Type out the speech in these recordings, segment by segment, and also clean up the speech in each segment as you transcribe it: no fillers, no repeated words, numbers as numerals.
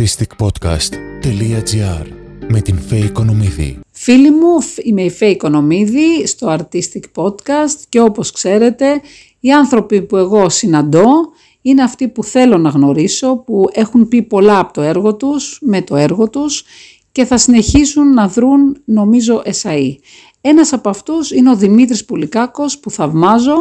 artisticpodcast.gr με την Φέ Οικονομίδη. Φίλοι μου, είμαι η Φέ Οικονομίδη στο Artistic Podcast και όπως ξέρετε οι άνθρωποι που εγώ συναντώ είναι αυτοί που θέλω να γνωρίσω, που έχουν πει πολλά από το έργο τους, με το έργο τους και θα συνεχίσουν να δρουν νομίζω εσαί. Ένας από αυτούς είναι ο Δημήτρης Πουλικάκος που θαυμάζω.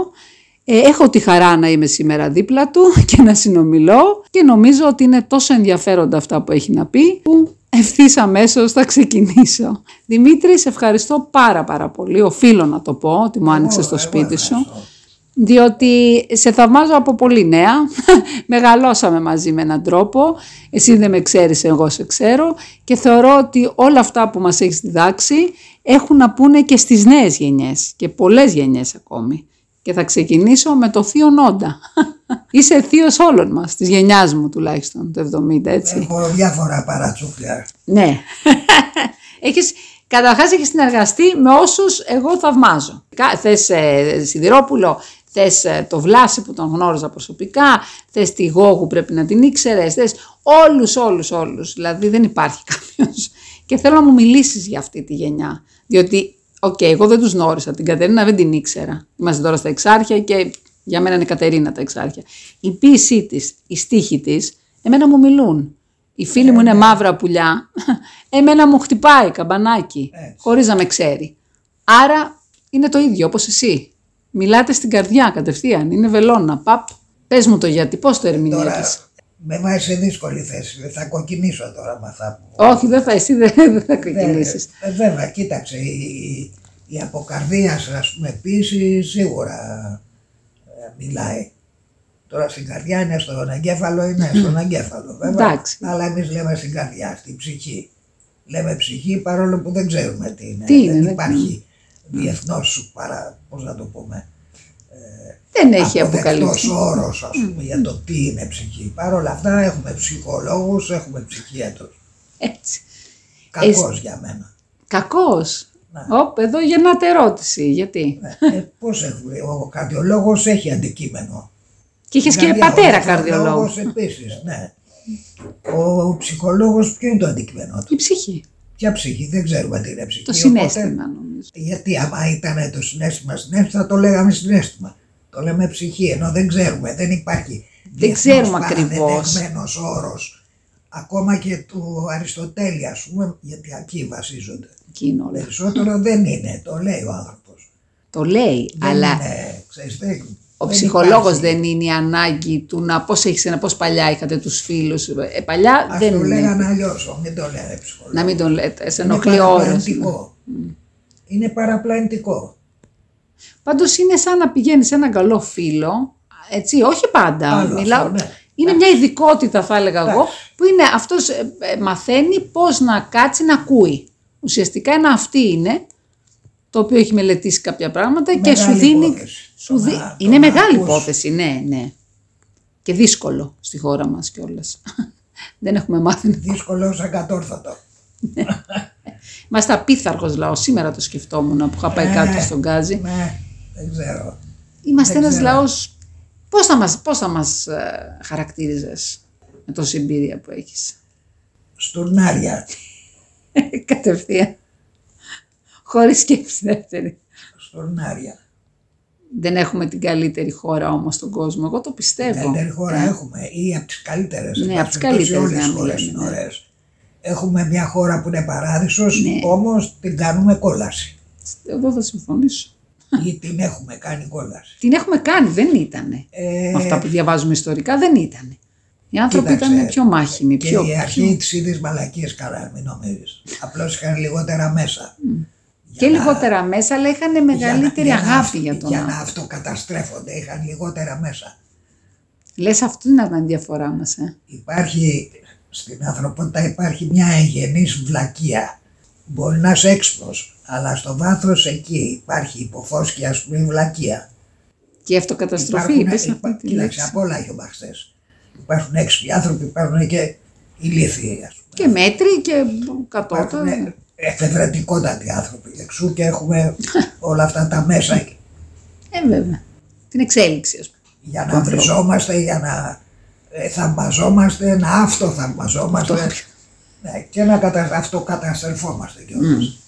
Έχω τη χαρά να είμαι σήμερα δίπλα του και να συνομιλώ και νομίζω ότι είναι τόσο ενδιαφέροντα αυτά που έχει να πει που ευθύς αμέσως θα ξεκινήσω. Δημήτρη, σε ευχαριστώ πάρα πολύ, οφείλω να το πω ότι μου άνοιξες το σπίτι σου. Διότι σε θαυμάζω από πολύ νέα, μεγαλώσαμε μαζί με έναν τρόπο, εσύ δεν με ξέρεις, εγώ σε ξέρω και θεωρώ ότι όλα αυτά που μας έχεις διδάξει έχουν να πούνε και στις νέες γενιές και πολλές γενιές ακόμη. Και θα ξεκινήσω με το θείο Νόντα. Είσαι θείος όλων μας, της γενιάς μου τουλάχιστον, το 70, έτσι. Έχω διάφορα παρατσούκλια. Ναι. Καταρχάς έχεις συνεργαστεί με όσους εγώ θαυμάζω. Θες Σιδηρόπουλο, θες το Βλάση που τον γνώριζα προσωπικά, θες τη Γόγου πρέπει να την ήξερες, θες όλους. Δηλαδή δεν υπάρχει κάποιος. Και θέλω να μου μιλήσεις για αυτή τη γενιά, διότι... εγώ δεν τους γνώρισα, την Κατερίνα δεν την ήξερα. Είμαστε τώρα στα Εξάρχεια και για μένα είναι Κατερίνα τα Εξάρχεια. Η ποίησή της, οι στίχοι της, εμένα μου μιλούν. Οι φίλοι μου είναι μαύρα πουλιά, εμένα μου χτυπάει καμπανάκι, χωρίς να με ξέρει. Άρα είναι το ίδιο όπως εσύ. Μιλάτε στην καρδιά κατευθείαν, είναι βελόνα, παπ. Πες μου το γιατί, πώς το ερμηνεύεις. Με βάζει σε δύσκολη θέση. Θα κοκκινήσω τώρα με αυτά που... Όχι, δεν θα κοκκινήσεις. Βέβαια, κοίταξε, η αποκαρδίας, ας πούμε, ποίηση σίγουρα μιλάει. Τώρα στην καρδιά είναι στον εγκέφαλο, βέβαια. Εντάξει. Αλλά εμείς λέμε στην καρδιά, στην ψυχή. Λέμε ψυχή παρόλο που δεν ξέρουμε τι είναι. Δεν υπάρχει διεθνώς, πώς να το πούμε. Δεν έχει αποκαλύψει. Αυτός όρος, ας πούμε, για το τι είναι ψυχή. Παρ' όλα αυτά έχουμε ψυχολόγους, έχουμε ψυχίατρους. Έτσι. Κακός για μένα. Κακός. Εδώ γεννάται ερώτηση. Γιατί. Πώς έχουμε. Ο καρδιολόγος έχει αντικείμενο. Και είχες και πατέρα καρδιολόγο. Ο επίσης, ναι. Ο ψυχολόγος ποιο είναι το αντικείμενο του. Η ψυχή. Ποια ψυχή, δεν ξέρουμε τι είναι ψυχή. Το συναίσθημα νομίζω. Γιατί άμα ήταν το συναίσθημα, το λέγαμε συναίσθημα. Το λέμε ψυχή, ενώ δεν ξέρουμε, δεν υπάρχει διεθνώς όρος. Ακόμα και του Αριστοτέλη, ας πούμε, γιατί εκεί βασίζονται. Περισσότερο δεν είναι, το λέει ο άνθρωπος. Το λέει, δεν αλλά είναι, ο ψυχολόγος δεν είναι η ανάγκη του να πώς παλιά είχατε τους φίλους. Παλιά ας δεν το είναι. Λέγανε αλλιώς, μην το λένε ψυχολόγος. Να μην το λέτε, σε ενοχλεί όρος. Είναι παραπλανητικό. Πάντως είναι σαν να πηγαίνεις σε έναν καλό φίλο, έτσι, όχι πάντα, είναι μια ειδικότητα θα έλεγα εγώ, που είναι αυτός μαθαίνει πώς να κάτσει να ακούει. Ουσιαστικά ένα αυτή είναι, το οποίο έχει μελετήσει κάποια πράγματα μεγάλη και σου δίνει, υπόθεση, είναι μεγάλη υπόθεση, ναι, και δύσκολο στη χώρα μας κιόλας, δεν έχουμε μάθει. Δύσκολο σαν κατόρθωτο. Είμαστε απίθαρχος λαός. Σήμερα το σκεφτόμουν που είχα πάει κάτω στον Γκάζι. Δεν ξέρω. Είμαστε ένας λαός. Πώς θα μας χαρακτήριζες με τόση εμπειρία που έχεις? Στουρνάρια. Κατευθείαν. Χωρίς σκέψη δεύτερη. Στουρνάρια. Δεν έχουμε την καλύτερη χώρα όμως στον κόσμο. Εγώ το πιστεύω. Την καλύτερη χώρα έχουμε ή από τις καλύτερες. Ναι, από τις καλύτερες. Όλες τις χώρες είναι ωραίες. Έχουμε μια χώρα που είναι παράδεισος, όμως την κάνουμε κόλαση. Εδώ θα συμφωνήσω. Ή την έχουμε κάνει κόλαση. Την έχουμε κάνει, δεν ήτανε. Αυτά που διαβάζουμε ιστορικά δεν ήτανε. Οι άνθρωποι ήταν πιο μάχημοι. Και η αρχή της ίδιας μαλακίας καλά, μην νομίζεις. Απλώς είχαν λιγότερα μέσα. Λιγότερα μέσα, αλλά είχαν μεγαλύτερη αγάπη για τον άνθρωπο. Για να αυτοκαταστρέφονται, είχαν λιγότερα μέσα. Λες αυτή να ήταν η διαφορά μας. Υπάρχει... Στην ανθρωπότητα υπάρχει μια εγγενής βλακεία. Μπορεί να είσαι έξυπνος, αλλά στο βάθος εκεί υπάρχει υποφόσκια, ας πούμε, βλακεία. Και η αυτοκαταστροφή, κοίταξε, απ' όλα έχει ο Μαχθές. Υπάρχουν έξυπνοι άνθρωποι, υπάρχουν και ηλίθιοι, ας πούμε. Και μέτροι και κατώτερα. Υπάρχουν εφευρετικότατοι άνθρωποι. Εξού και έχουμε όλα αυτά τα μέσα. Βέβαια. Την εξέλιξη, ας πούμε. Για να βριζόμαστε, για να θαυμαζόμαστε, να αυτοθαυμαζόμαστε και να αυτοκαταστρεφόμαστε κιόλας.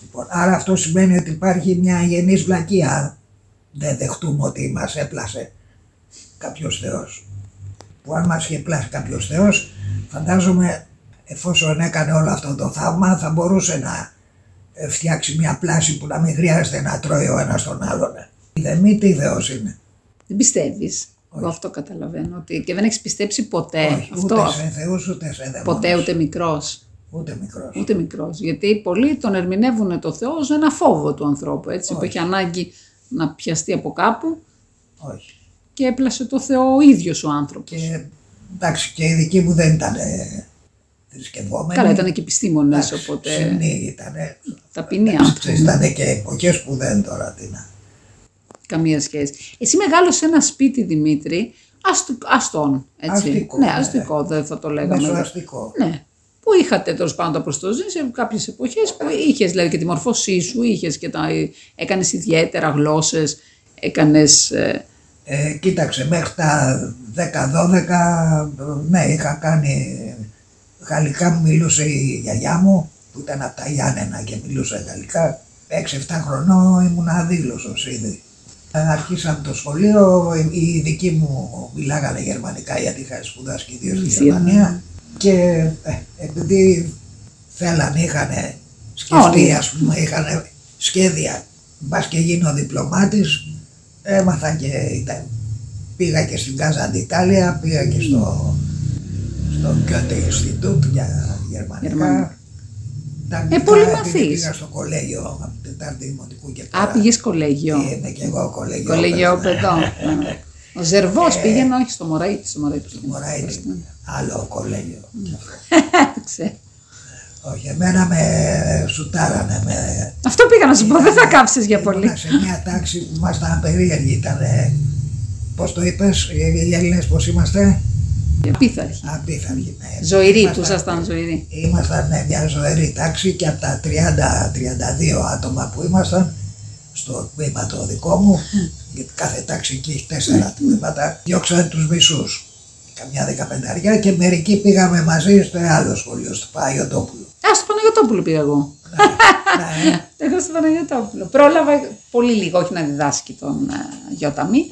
Λοιπόν, άρα αυτό σημαίνει ότι υπάρχει μια γενής βλακεία. Δεν δεχτούμε ότι μας έπλασε κάποιος Θεός. Που αν μας είχε πλάσει κάποιος Θεός, φαντάζομαι εφόσον έκανε όλο αυτό το θαύμα, θα μπορούσε να φτιάξει μια πλάση που να μην χρειάζεται να τρώει ο ένας τον άλλον. Δεν μη τι Θεός είναι. Δεν πιστεύεις. Όχι. Εγώ αυτό καταλαβαίνω. Ότι και δεν έχεις πιστέψει ποτέ. Όχι, αυτό. Ούτε σε Θεούς, ούτε σε δαιμόνες. Ποτέ, ούτε μικρός. Ούτε μικρός. Γιατί πολλοί τον ερμηνεύουν το Θεό ως ένα φόβο του ανθρώπου, έτσι, που έχει ανάγκη να πιαστεί από κάπου. Όχι. Και έπλασε το Θεό ο ίδιος ο άνθρωπος. Και, εντάξει, και οι δικοί μου δεν ήταν θρησκευόμενοι. Καλά, ήταν και επιστήμονες, οπότε. Σινή ήταν. Ταπεινοί άνθρωποι. Ήταν και εποχές που δεν τώρα τι να. Καμία σχέση. Εσύ μεγάλωσε ένα σπίτι, Δημήτρη, αστών. Έτσι. Αστικό. Ναι, αστικό, δεν θα το λέγαμε. Μεσοαστικό. Ναι. Που είχατε τέλος πάντων τα προστοζή σε κάποιες εποχές που είχες δηλαδή και τη μορφώσή σου, είχες και έκανες ιδιαίτερα γλώσσες, έκανες. Κοίταξε, μέχρι τα 10-12, ναι, είχα κάνει γαλλικά, μου μιλούσε η γιαγιά μου που ήταν από τα Γιάννενα και μιλούσε γαλλικά. 6-7 χρονών ήμουν αδήλωσος ήδη. Αρχίσαμε το σχολείο, οι δικοί μου μιλάγανε γερμανικά γιατί είχα σπουδάσει και ιδίως στη Γερμανία. Και επειδή θέλανε, είχανε σκεφτεί, ας πούμε, είχανε σχέδια, μπας και γίνω διπλωμάτης, έμαθα και πήγα και στην Κάζα Ντιτάλια, πήγα και στο Goethe Institution για γερμανικά. Πολύ μαθείς. Πήγα στο κολέγιο, από την Τετάρτη Δημοτικού και πέρα. Α, πήγες κολέγιο. Είμαι και εγώ κολέγιο. Κολέγιο παιδών. Ο Ζερβός πήγαινε, όχι στο Μωραΐτι. Άλλο κολέγιο. Όχι, εμένα με σουτάρανε. Αυτό πήγα να σου πω, δεν θα κάψεις για πολύ. Ήμουν σε μια τάξη που ήμασταν περίεργοι, ήταν, πώς το είπες, οι Έλληνες πώς είμαστε. Απίθαρχοι. Απίθαρχοι, ναι. Ζωηροί, που ήσασταν ζωηροί. Ήμασταν μια ζωηρή τάξη και από τα 30-32 άτομα που ήμασταν, στο τμήμα το δικό μου, γιατί κάθε τάξη εκεί έχει 4 τμήματα, διώξαν τους μισούς. Καμιά 15 και μερικοί πήγαμε μαζί στο άλλο σχολείο, στο Παναγιωτόπουλο. Α, στο Παναγιωτόπουλο πήγα εγώ. Εγώ στο Παναγιωτόπουλο. Πρόλαβα πολύ λίγο, όχι να διδάσκει τον Γιώταμι.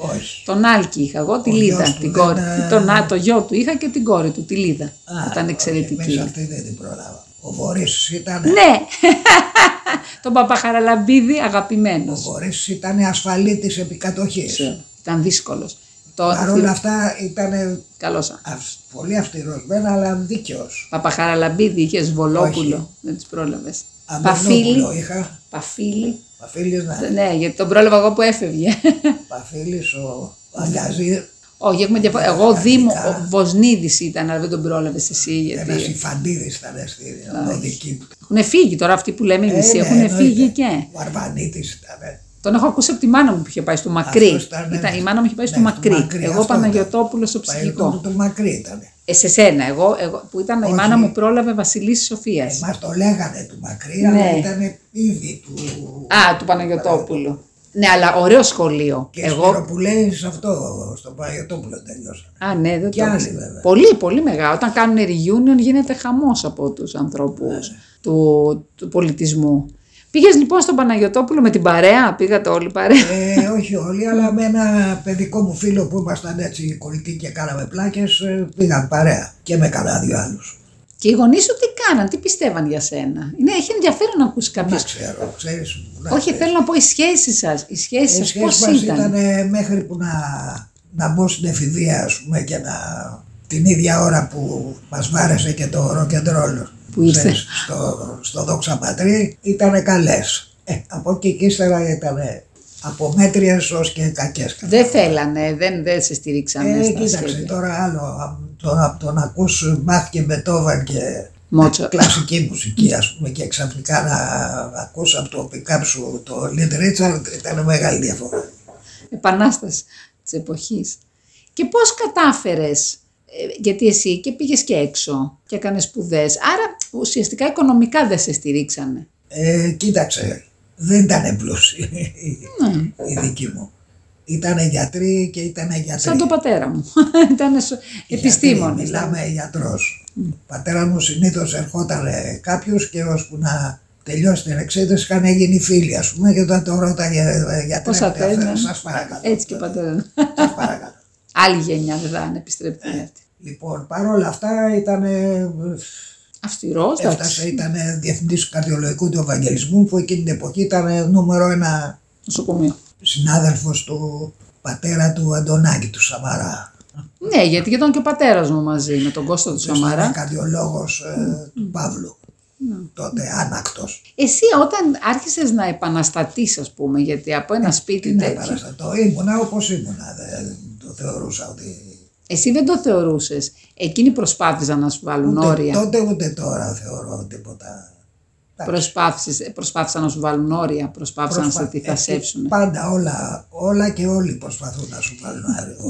Τον Άλκη είχα εγώ, τη Λίδα, την κόρη. Το γιο του είχα και την κόρη του, τη Λίδα. Ήταν εξαιρετική. Εμείς αυτή δεν την πρόλαβα. Ο Βορίσος ήταν. Ναι! Τον Παπαχαραλαμπίδη αγαπημένος. Ο Βορίσος ήταν ασφαλή της επικατοχής. Ήταν δύσκολος. Παρ' όλα αυτά ήταν πολύ αυστηροσμένα, αλλά δίκαιος. Παπαχαραλαμπίδη, είχες Βολόπουλο, όχι. Δεν τις πρόλαβες. Αμυρνόπουλο είχα. Παφίλη. Παφίλης, ναι. Ναι, γιατί τον πρόλαβα εγώ που έφευγε. Παφίλης, ο Αγκαζίρ. Όχι, έχουμε διαφορά. Εγώ Δήμο, ο Βοσνίδης ήταν, αλλά δεν τον πρόλαβες εσύ. Γιατί. Ένας Ιφαντίδης ήταν στην δική του. Έχουν φύγει τώρα αυτοί που λέμε εμείς, έχουν φύγει και. Ο Αρβανίτης ήταν. Τον έχω ακούσει από τη μάνα μου που είχε πάει στο Μακρύ. Η μάνα μου είχε πάει στο Μακρύ. Εγώ Παναγιωτόπουλο στο Ψυχικό. Το Μακρύ ήταν. Σε σένα, εγώ που ήταν. Όχι. Η μάνα μου πρόλαβε Βασιλίσσης Σοφίας. Μας το λέγανε του Μακρύ, ναι. Αλλά ήταν ήδη του. Α, του Παναγιωτόπουλου. Ναι, αλλά ωραίο σχολείο. Και που λέει αυτό, στο Παναγιωτόπουλο τελειώσαμε. Α, ναι, δεν το ξέρω. Πολύ μεγάλο. Όταν κάνουν reunion γίνεται χαμός από τους ανθρώπους του πολιτισμού. Πήγες λοιπόν στον Παναγιωτόπουλο με την παρέα, πήγατε όλοι παρέα. Όχι όλοι, αλλά με ένα παιδικό μου φίλο που ήμασταν έτσι κολλητοί και κάναμε πλάκες, πήγαν παρέα και με κανένα δυο άλλους. Και οι γονείς σου τι κάναν, τι πιστεύαν για σένα. Ναι, έχει ενδιαφέρον να ακούσει κάποιος. Δεν ξέρω, ξέρεις. Όχι, θέλω να πω οι σχέσεις σας. Οι σχέσεις σας πώς ήταν. Ήταν μέχρι που να μπω στην εφηβεία, ας πούμε, και την ίδια ώρα που μας βάρεσε και το ροκεντρόλ. Στο Δόξα Πατρί ήτανε καλές. Από εκεί και ύστερα ήτανε από μέτριες ως και κακές. Δεν θέλανε, δεν σε στηρίξανε. Κοίταξε τώρα άλλο, από το να ακούς Μπαχ και Μπετόβεν και κλασική μουσική, ας πούμε, και ξαφνικά να ακούς από το πικάπ σου το Λιντ Ρίτσαρντ, ήτανε μεγάλη διαφορά. Επανάσταση της εποχής. Και πώς κατάφερες. Γιατί εσύ και πήγες και έξω και έκανες σπουδές, άρα ουσιαστικά οικονομικά δεν σε στηρίξανε. Κοίταξε, δεν ήταν πλούσιοι οι δικοί μου. Ήτανε γιατροί και ήτανε γιατροί. Σαν τον πατέρα μου. Ήτανε επιστήμονες. Μιλάμε γιατρός. Mm. Ο πατέρα μου συνήθως ερχόταν κάποιος και ώσπου να τελειώσει την εξέταση είχαν γίνει φίλοι, ας πούμε, και όταν το ρώταγε γιατρεύτε, σας παρακαλώ. Έτσι και ο πατέρα. Σας παρακαλώ. Άλλη γενιά δεν θα αν επιστρέψει αυτή. Λοιπόν, παρόλα αυτά ήτανε... Αυστηρός, έφτασε, ήτανε διευθυντής του καρδιολογικού του Ευαγγελισμού, που εκείνη την εποχή ήταν νούμερο ένα νοσοκομείο. Συνάδελφος του πατέρα του Αντωνάκη του Σαμαρά. Ναι, γιατί ήταν και ο πατέρας μου μαζί με τον Κώστα του Σαμαρά. Ήταν καρδιολόγος του Παύλου, τότε άνακτος. Εσύ όταν άρχισες να επαναστατείς, ας πούμε, γιατί από ένα σπίτι τέτοιο... Ναι, επαναστατώ, ήμουνα όπως ήμουνα, δεν το θεωρούσα ότι... Εσύ δεν το θεωρούσες, εκείνοι προσπάθησαν να σου βάλουν ούτε, όρια. Τότε ούτε τώρα θεωρώ τίποτα... Προσπάθησαν να σου βάλουν όρια, προσπάθησαν να σε θασέψουν. Πάντα όλα και όλοι προσπαθούν να σου βάλουν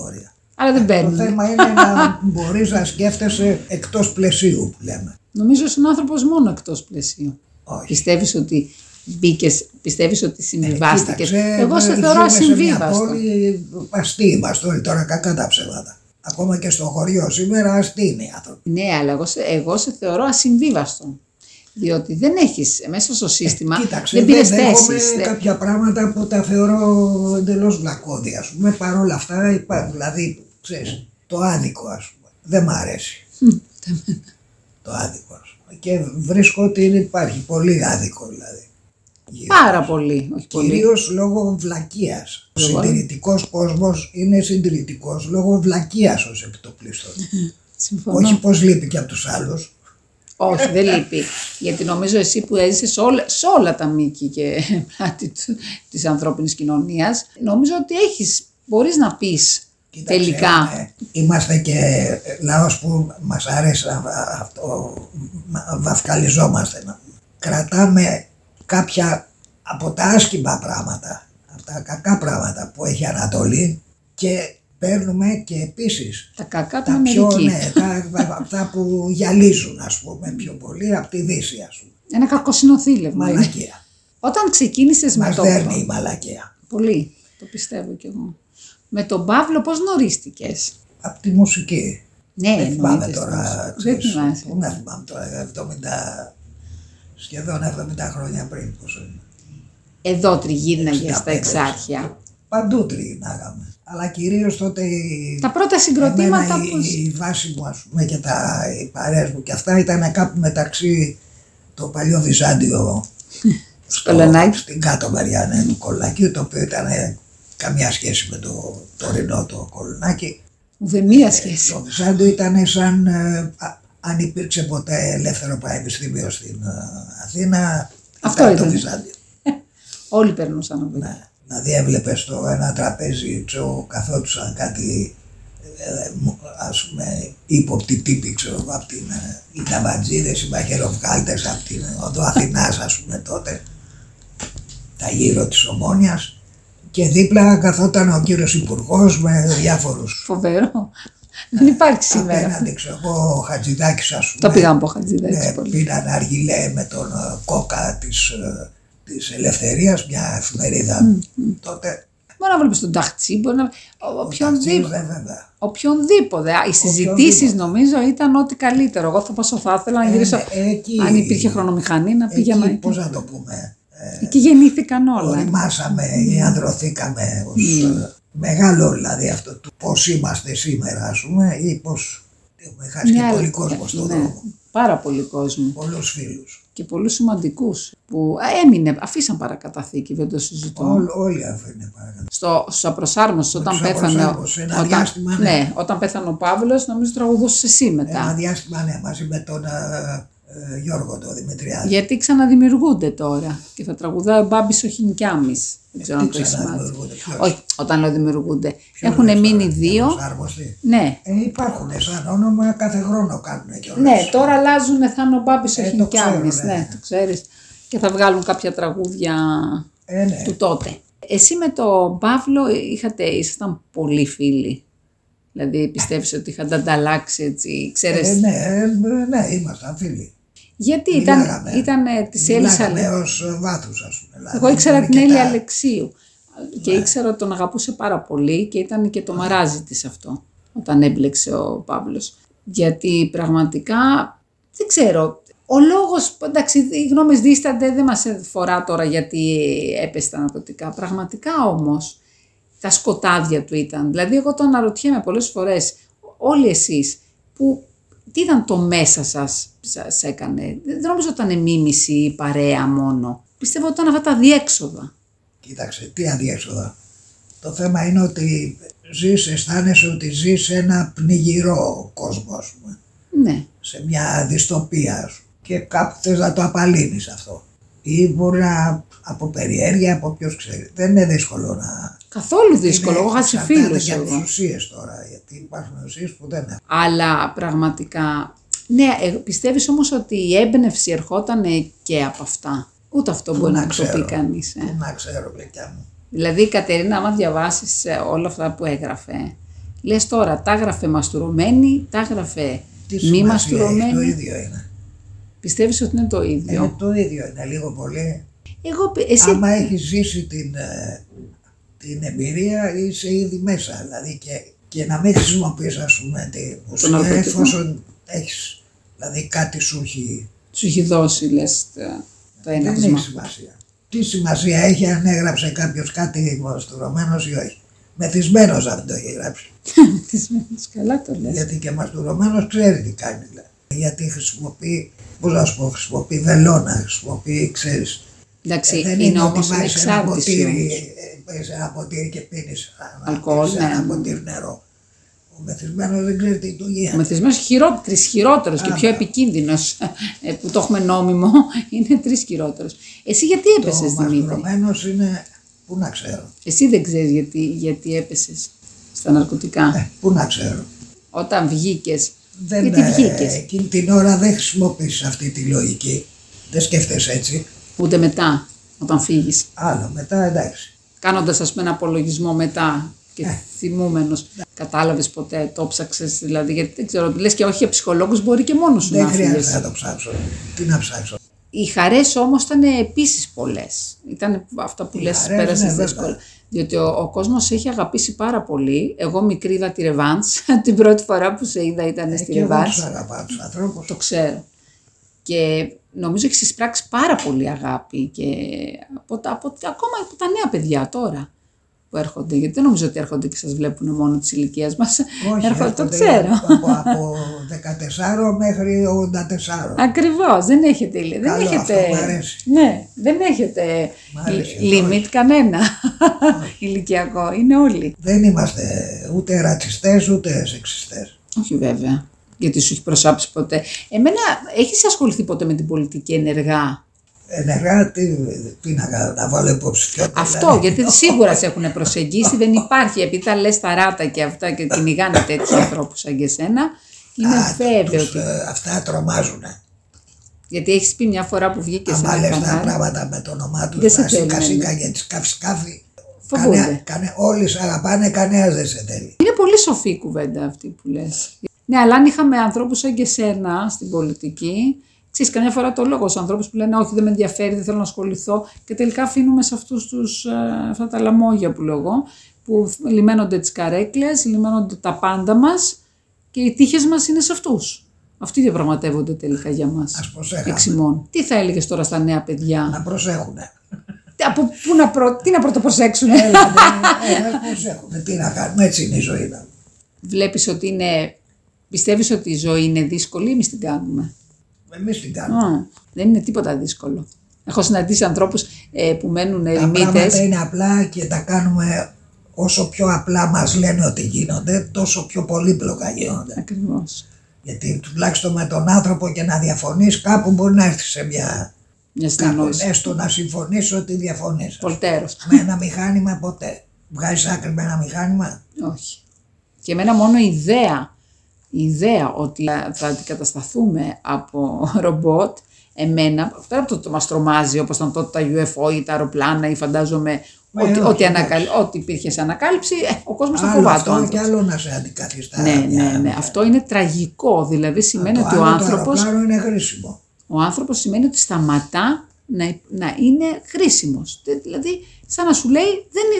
όρια. Αλλά δεν παίρνουν. Το θέμα είναι να μπορείς να σκέφτεσαι εκτός πλαισίου που λέμε. Νομίζω είσαι ένας άνθρωπος μόνο εκτός πλαισίου. Όχι. Πιστεύεις ότι μπήκες, πιστεύεις ότι συμβιβάστηκες. Εγώ σε θεωρώ ασυμβίβαστο. Αστεί είμαστε όλοι τώρα, κακά τα ψέματα. Ακόμα και στο χωριό σήμερα αστεί είναι οι άνθρωποι. Ναι, αλλά εγώ σε θεωρώ ασυμβίβαστο. Διότι δεν έχεις μέσα στο σύστημα, κοίταξε, δεν πήρες θέσεις. Κοίταξε, κάποια πράγματα που τα θεωρώ εντελώς βλακώδη, ας πούμε, παρόλα αυτά υπάρχουν, δηλαδή, ξέρεις, το άδικο, ας πούμε, δεν μ' αρέσει. Το άδικο, ας πούμε, και βρίσκω ότι υπάρχει πολύ άδικο, δηλαδή. Πάρα πολύ, όχι πολύ. Κυρίως λόγω βλακείας. Ο συντηρητικός κόσμος είναι συντηρητικός λόγω βλακείας ως επιτοπλίστων. Όχι πως λείπει και από τους άλλους. Όχι, δεν λείπει. Γιατί νομίζω εσύ που έζησες σε όλα τα μήκη και πλάτη της ανθρώπινης κοινωνίας, νομίζω ότι μπορείς να πεις. Κοίταξε, τελικά. Είμαστε και λαός που μας αρέσει αυτό, βαφκαλιζόμαστε. Κρατάμε κάποια από τα άσχημα πράγματα, από τα κακά πράγματα που έχει Ανατολή και... Παίρνουμε και επίσης τα κακά τα πιο, ναι, αυτά που γυαλίζουν, ας πούμε, πιο πολύ από τη Δύση, ας πούμε. Ένα κακοσυνοθήλευμα. Μαλακία. Όταν ξεκίνησες με τον Παύλο. Μας δέρνει η μαλακία. Πολύ, το πιστεύω κι εγώ. Με τον Παύλο πώς γνωρίστηκες? Από τη μουσική. Ναι, δεν θυμάμαι τώρα. Δεν θυμάσαι. Πού να θυμάμαι τώρα, 70, σχεδόν 70 χρόνια πριν. Εδώ τριγύρναγες στα Εξάρχεια. Παντού τριγύρναγαμε. Αλλά κυρίως τότε τα πρώτα συγκροτήματα η βάση μου, ας πούμε, και οι παρέες μου και αυτά ήταν κάπου μεταξύ το παλιό Βυζάντιο στην κάτω Μαριάννα του Κολονάκη, το οποίο ήταν καμιά σχέση με το τωρινό το Κολονάκη. Ουδέμια σχέση. Το Βυζάντιο ήταν σαν αν υπήρξε ποτέ ελεύθερο πανεπιστήμιο στην Αθήνα. Αυτό ήταν το Βυζάντιο. Όλοι περνούσαν από εκεί. Δηλαδή έβλεπες στο ένα τραπέζι, ξέρω, καθόντουσαν κάτι, ας πούμε, ύποπτοι τύποι, ξέρω, από την Ναμπαντζίδες, οι Μπαχαιροβχάλτες, από την οδό Αθηνάς, ας πούμε, τότε, τα γύρω της Ομόνιας, και δίπλα καθόταν ο κύριος Υπουργός με διάφορους. Φοβερό. Δεν υπάρχει σήμερα. Απέναντι, ξέρω εγώ, ο Χατζηδάκης, ας πούμε. Το πήγαμε από Χατζηδάκης. Πήραν αργυλέ με τον κόκα της Ελευθερίας, μια εφημερίδα τότε. Μπορεί να βλέπεις τον Ταχτσί, μπορεί να... οποιονδήποτε. Οι συζητήσεις νομίζω ήταν ό,τι καλύτερο. Εγώ πόσο θα ήθελα να γυρίσω, εκεί, αν υπήρχε χρονομηχανή, να πήγαμε. Εκεί, πώς να το πούμε. Εκεί γεννήθηκαν όλα. Οριμάσαμε ή ανδρωθήκαμε ως μεγάλο, δηλαδή αυτό του πώς είμαστε σήμερα, ας πούμε, ή πώς έχουμε χάσει και πολύ κόσμο στον δρόμο. Πάρα πολύ κόσμο. Πολλούς φίλους. Και πολλούς σημαντικούς που αφήσαν παρακαταθήκη, δεν το συζητώ. Όλοι αφήνουν παρακαταθήκη. Στους απροσάρμοστους, όταν πέθανε ο Παύλος, νομίζω τραγουδούσες εσύ μετά. Ένα διάστημα, ναι, μαζί με τον Γιώργο τον Δημητριάδη. Γιατί ξαναδημιουργούνται τώρα και θα τραγουδάει ο Μπάμπης ο Χινκιάμης. Δεν ξέρω αν το έχεις μάθει. Όχι, όταν λέω δημιουργούνται. Έχουν μείνει δύο. Ναι. Υπάρχουν σαν όνομα, κάθε χρόνο κάνουν κιόλας. Ναι, τώρα αλλάζουν, θα είναι ο Μπάμπης ο Χινκιάμης. Ναι, το ξέρεις. Και θα βγάλουν κάποια τραγούδια του τότε. Εσύ με τον Παύλο ήσασταν πολύ φίλοι. Δηλαδή πιστεύεις ότι είχατε ανταλλάξει, έτσι, ξέρεις. Ναι, ήμασταν φίλοι. Γιατί ήταν της Έλλης Αλεξίου. Εγώ ήξερα την Έλλη Αλεξίου. Και ήξερα ότι τον αγαπούσε πάρα πολύ και ήταν και το μαράζι της αυτό όταν έμπλεξε ο Παύλος. Γιατί πραγματικά, δεν ξέρω, ο λόγος, εντάξει, οι γνώμες δίστανται, δεν μας αφορά τώρα γιατί έπεσε τα ναρκωτικά. Πραγματικά όμως τα σκοτάδια του ήταν. Δηλαδή, εγώ το αναρωτιέμαι πολλές φορές, όλοι εσείς, που τι ήταν το μέσα σας έκανε. Δεν νομίζω ότι ήταν μίμηση ή παρέα μόνο. Πιστεύω ότι ήταν αυτά τα διέξοδα. Κοίταξε, τι αδιέξοδα. Το θέμα είναι ότι αισθάνεσαι ότι ζεις σε ένα πνιγυρό κόσμο, ας πούμε. Ναι. Σε μια δυστοπία σου. Και κάπου θες να το απαλύνεις αυτό. Ή μπορεί να από περιέργεια, από ποιος ξέρει. Δεν είναι δύσκολο να... Καθόλου δύσκολο, εγώ είχα σε φίλους. Για τις ουσίες τώρα, γιατί υπάρχουν ουσίες που δεν έχουν. Αλλά πραγματικά, ναι, πιστεύεις όμως ότι η έμπνευση ερχόταν και από αυτά. Ούτε αυτό μπορεί να το πει κανείς. Πού να ξέρω, γλυκιά μου. Δηλαδή η Κατερίνα, άμα διαβάσεις όλα αυτά που έγραφε, λες τώρα, τα έγραφε μαστουρωμένη, τα έγραφε μη μαστουρωμένη. Το ίδιο είναι. Πιστεύεις ότι είναι το ίδιο. Το ίδιο είναι, λίγο πολύ. Άμα έχεις ζήσει την εμπειρία, είσαι ήδη μέσα. Δηλαδή και να μην χρησιμοποιείς, ας πούμε, την ουσία, εφόσον έχεις, δηλαδή κάτι σου έχει... Σου έχει δώσει, λες... Δεν έχει σημασία. Τι σημασία έχει αν έγραψε κάποιος κάτι μαστουρωμένος ή όχι. Μεθυσμένος αν το έχει γράψει. Μεθυσμένος, καλά το λες. Γιατί και μαστουρωμένος ξέρει τι κάνει. Δηλαδή. Γιατί χρησιμοποιεί, πώς να σου πω, χρησιμοποιεί βελόνα, χρησιμοποιεί, ξέρεις. Εντάξει, δεν είναι όμως ανεξάρτηση. Παίρνεις ένα ποτήρι και πίνεις αλκοόλ, ένα ποτήρι νερό. Ο μεθυσμένος δεν ξέρει τι λειτουργία. Ο μεθυσμένος χειρότερος και πιο επικίνδυνος που το έχουμε νόμιμο, είναι τρεις χειρότερος. Εσύ γιατί έπεσες, Δημήτρη? Ο μαστουρωμένος είναι, πού να ξέρω. Εσύ δεν ξέρεις γιατί έπεσες στα ναρκωτικά. Πού να ξέρω. Όταν βγήκες, γιατί βγήκες. Εκείνη την ώρα δεν χρησιμοποιείς αυτή τη λογική, δεν σκέφτεσαι έτσι. Ούτε μετά, όταν φύγεις. Άλλο, μετά εντάξει. Κάνοντας, ας πούμε, ένα απολογισμό μετά. Και θυμούμενος, κατάλαβες ποτέ, το ψάξες δηλαδή, γιατί δεν ξέρω, λες και όχι για ψυχολόγους, μπορεί και μόνος σου να φύγεις. Δεν χρειάζεται να το ψάξω, τι να ψάξω. Οι χαρές όμως ήταν επίσης πολλές, ήταν αυτά που λες πέρασες δύσκολα. Διότι ο κόσμος έχει αγαπήσει πάρα πολύ. Εγώ μικρή είδα τη Ρεβάντς, την πρώτη φορά που σε είδα ήταν στη Ρεβάντς. Εγώ τους αγαπάω τους ανθρώπους. Το ξέρω. Και νομίζω έχεις εισπράξει πάρα πολύ αγάπη και ακόμα από τα νέα παιδιά τώρα. Που έρχονται, γιατί δεν νομίζω ότι έρχονται και σας βλέπουν μόνο της ηλικίας μας. Όχι, το ξέρω. Από 14 μέχρι 84. Ακριβώς, δεν έχετε ηλικία. Ναι, δεν έχετε limit κανένα ηλικιακό, είναι όλοι. Δεν είμαστε ούτε ρατσιστές ούτε σεξιστές. Όχι βέβαια, γιατί σου έχει προσάψει ποτέ. Εμένα, έχεις ασχοληθεί ποτέ με την πολιτική ενεργά? Ενεργά, τι να βάλω υποψηφιότητα. Αυτό, γιατί σίγουρα σε έχουν προσεγγίσει, δεν υπάρχει. Επειδή τα λες τα ράτα και αυτά και κυνηγάνε τέτοιους ανθρώπους σαν και εσένα, είναι βέβαιο ότι. Αυτά τρομάζουνε. Γιατί έχεις πει μια φορά που βγήκε σε ένα κανάλι. Αν λες τα πράγματα με το όνομά τους, τα σίκα για τις σκάφη. Φοβούνται. Όλοι σ' αγαπάνε, κανένας δεν σε θέλει. Είναι πολύ σοφή η κουβέντα αυτή που λες. Ναι, αλλά αν είχαμε ανθρώπους σαν και εσένα στην πολιτική. Ξέρεις, καμιά φορά το λόγο στους ανθρώπους που λένε όχι, δεν με ενδιαφέρει, δεν θέλω να ασχοληθώ και τελικά αφήνουμε σε αυτά τα λαμόγια που λέω εγώ, που λιμένονται τις καρέκλες, λιμένονται τα πάντα μας και οι τύχες μας είναι σε αυτούς. Αυτοί διαπραγματεύονται τελικά για μας. Ας προσέχουμε. Τι θα έλεγες τώρα στα νέα παιδιά? Να προσέχουνε. Τι να πρωτοπροσέξουνε. Να προσέχουνε. Τι να κάνουμε, έτσι είναι η ζωή. Βλέπεις ότι είναι, πιστεύεις ότι η ζωή είναι δύσκολη ή εμείς την κάνουμε? Εμείς την κάνουμε. Δεν είναι τίποτα δύσκολο. Έχω συναντήσει ανθρώπους που μένουν ερημίτες. Τα πράγματα είναι απλά και τα κάνουμε όσο πιο απλά μας λένε ότι γίνονται, τόσο πιο πολύπλοκα γίνονται. Ακριβώς. Γιατί τουλάχιστον με τον άνθρωπο και να διαφωνείς, κάπου μπορεί να έρθει σε μια συνεννόηση. Έστω να συμφωνείς ότι διαφωνείς. Πολτέρος. Με ένα μηχάνημα ποτέ. Βγάζεις άκρη με ένα μηχάνημα? Όχι. Και εμένα μόνο η ιδέα ότι θα αντικατασταθούμε από ρομπότ, εμένα, πέρα από το μας τρομάζει όπως ήταν τότε τα UFO ή τα αεροπλάνα ή φαντάζομαι ό,τι υπήρχε σε ανακάλυψη, ο κόσμος το φοβάται. Αυτό άνθρωπος. Και άλλο να σε αντικαθιστά. Ναι. Αυτό είναι τραγικό, δηλαδή σημαίνει ότι ο άνθρωπος... Το αεροπλάνο είναι χρήσιμο. Ο άνθρωπος σημαίνει ότι σταματά να είναι χρήσιμος, δηλαδή σαν να σου λέει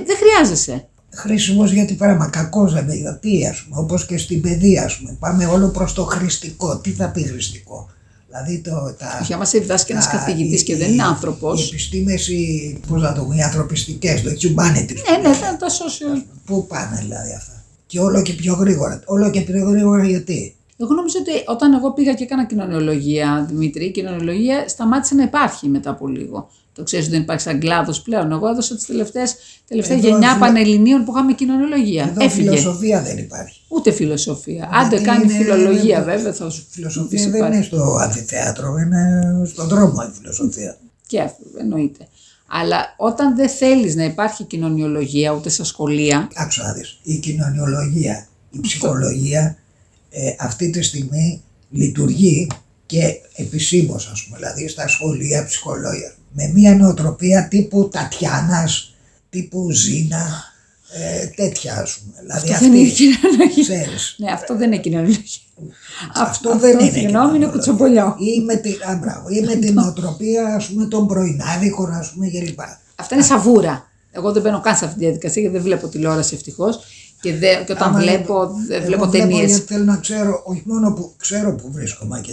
δεν χρειάζεσαι. Χρήσιμος γιατί πράγμα, κακός δεν θα πει, ας πούμε, όπως και στην παιδεία, ας πούμε. Πάμε όλο προς το χρηστικό. Τι θα πει χρηστικό? Δηλαδή για μας διδάσκει ένας καθηγητής και δεν είναι άνθρωπος. Οι επιστήμες, πώς να το πούμε, οι ανθρωπιστικές, το humanities. Ναι, τα social. Πού πάνε δηλαδή αυτά? Και όλο και πιο γρήγορα. Όλο και πιο γρήγορα γιατί? Εγώ νόμιζα ότι όταν εγώ πήγα και έκανα κοινωνιολογία, Δημήτρη, η κοινωνιολογία σταμάτησε να υπάρχει μετά από λίγο. Το ξέρεις ότι δεν υπάρχει σαν κλάδος πλέον. Εγώ έδωσα τις τελευταία γενιά πανελληνίων που είχαμε κοινωνιολογία. Εδώ έφυγε. Φιλοσοφία δεν υπάρχει. Ούτε φιλοσοφία. Αν το κάνει φιλολογία, βέβαια θα σου φιλοσοφία δεν υπάρχει. Είναι στο αμφιθέατρο, είναι στον δρόμο η φιλοσοφία. Και αυτό εννοείται. Αλλά όταν δεν θέλεις να υπάρχει κοινωνιολογία ούτε στα σχολεία. Άξονα δεις. Η κοινωνιολογία, η ψυχολογία αυτή τη στιγμή λειτουργεί και επισήμως, ας πούμε, δηλαδή στα σχολεία ψυχολόγια. Με μια νοοτροπία τύπου Τατιάνας, τύπου Ζήνα, τέτοια ας πούμε. Δηλαδή αυτό δεν είναι κοινωνιολογία. Ξέρεις. Ναι, αυτό δεν είναι κοινωνιολογία. Αυτό δεν είναι κοινωνιολογία. Κουτσομπολιό. Ή με την νοοτροπία ας πούμε των πρωινάδικων ας πούμε κλπ. Αυτά είναι σαβούρα. Εγώ δεν μπαίνω καν σε αυτή τη διαδικασία γιατί δεν βλέπω τηλεόραση ευτυχώς. Και όταν βλέπω ταινίες. Γιατί θέλω να ξέρω, όχι μόνο που ξέρω που βρίσκομαι και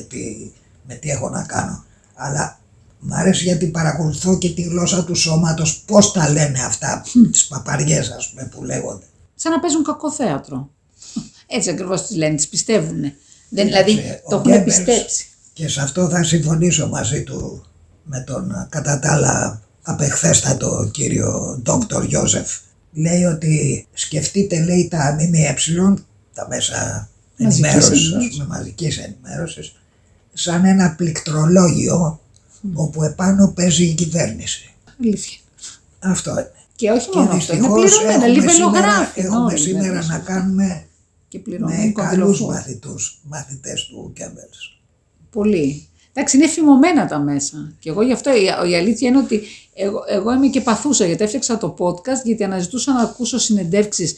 με τι έχω να κάνω, αλλά μ' αρέσει γιατί παρακολουθώ και τη γλώσσα του σώματος, πώς τα λένε αυτά, τις παπαριές ας πούμε που λέγονται. Σαν να παίζουν κακό θέατρο. Έτσι ακριβώς τις λένε, τις πιστεύουνε. Δηλαδή το έχουν πιστέψει. Και σε αυτό θα συμφωνήσω μαζί του με τον κατά τα άλλα απεχθέστατο κύριο Δόκτωρ Ιώζεφ. Λέει ότι σκεφτείτε, λέει, τα ΜΜΕ, τα μέσα ενημέρωσης, ας πούμε, μαζικής ενημέρωσης, σαν ένα πληκτρολόγιο όπου επάνω παίζει η κυβέρνηση. Αλήθεια. Αυτό είναι. Και όχι μόνο και αυτό, είναι πληρωμένα, λιβελογράφη. Έχουμε σήμερα να κάνουμε και με καλούς μαθητές του Κέμπελς. Πολύ. Εντάξει, είναι φημωμένα τα μέσα. Και εγώ γι' αυτό η αλήθεια είναι ότι εγώ είμαι και παθούσα γιατί έφτιαξα το podcast, γιατί αναζητούσα να ακούσω συνεντεύξεις,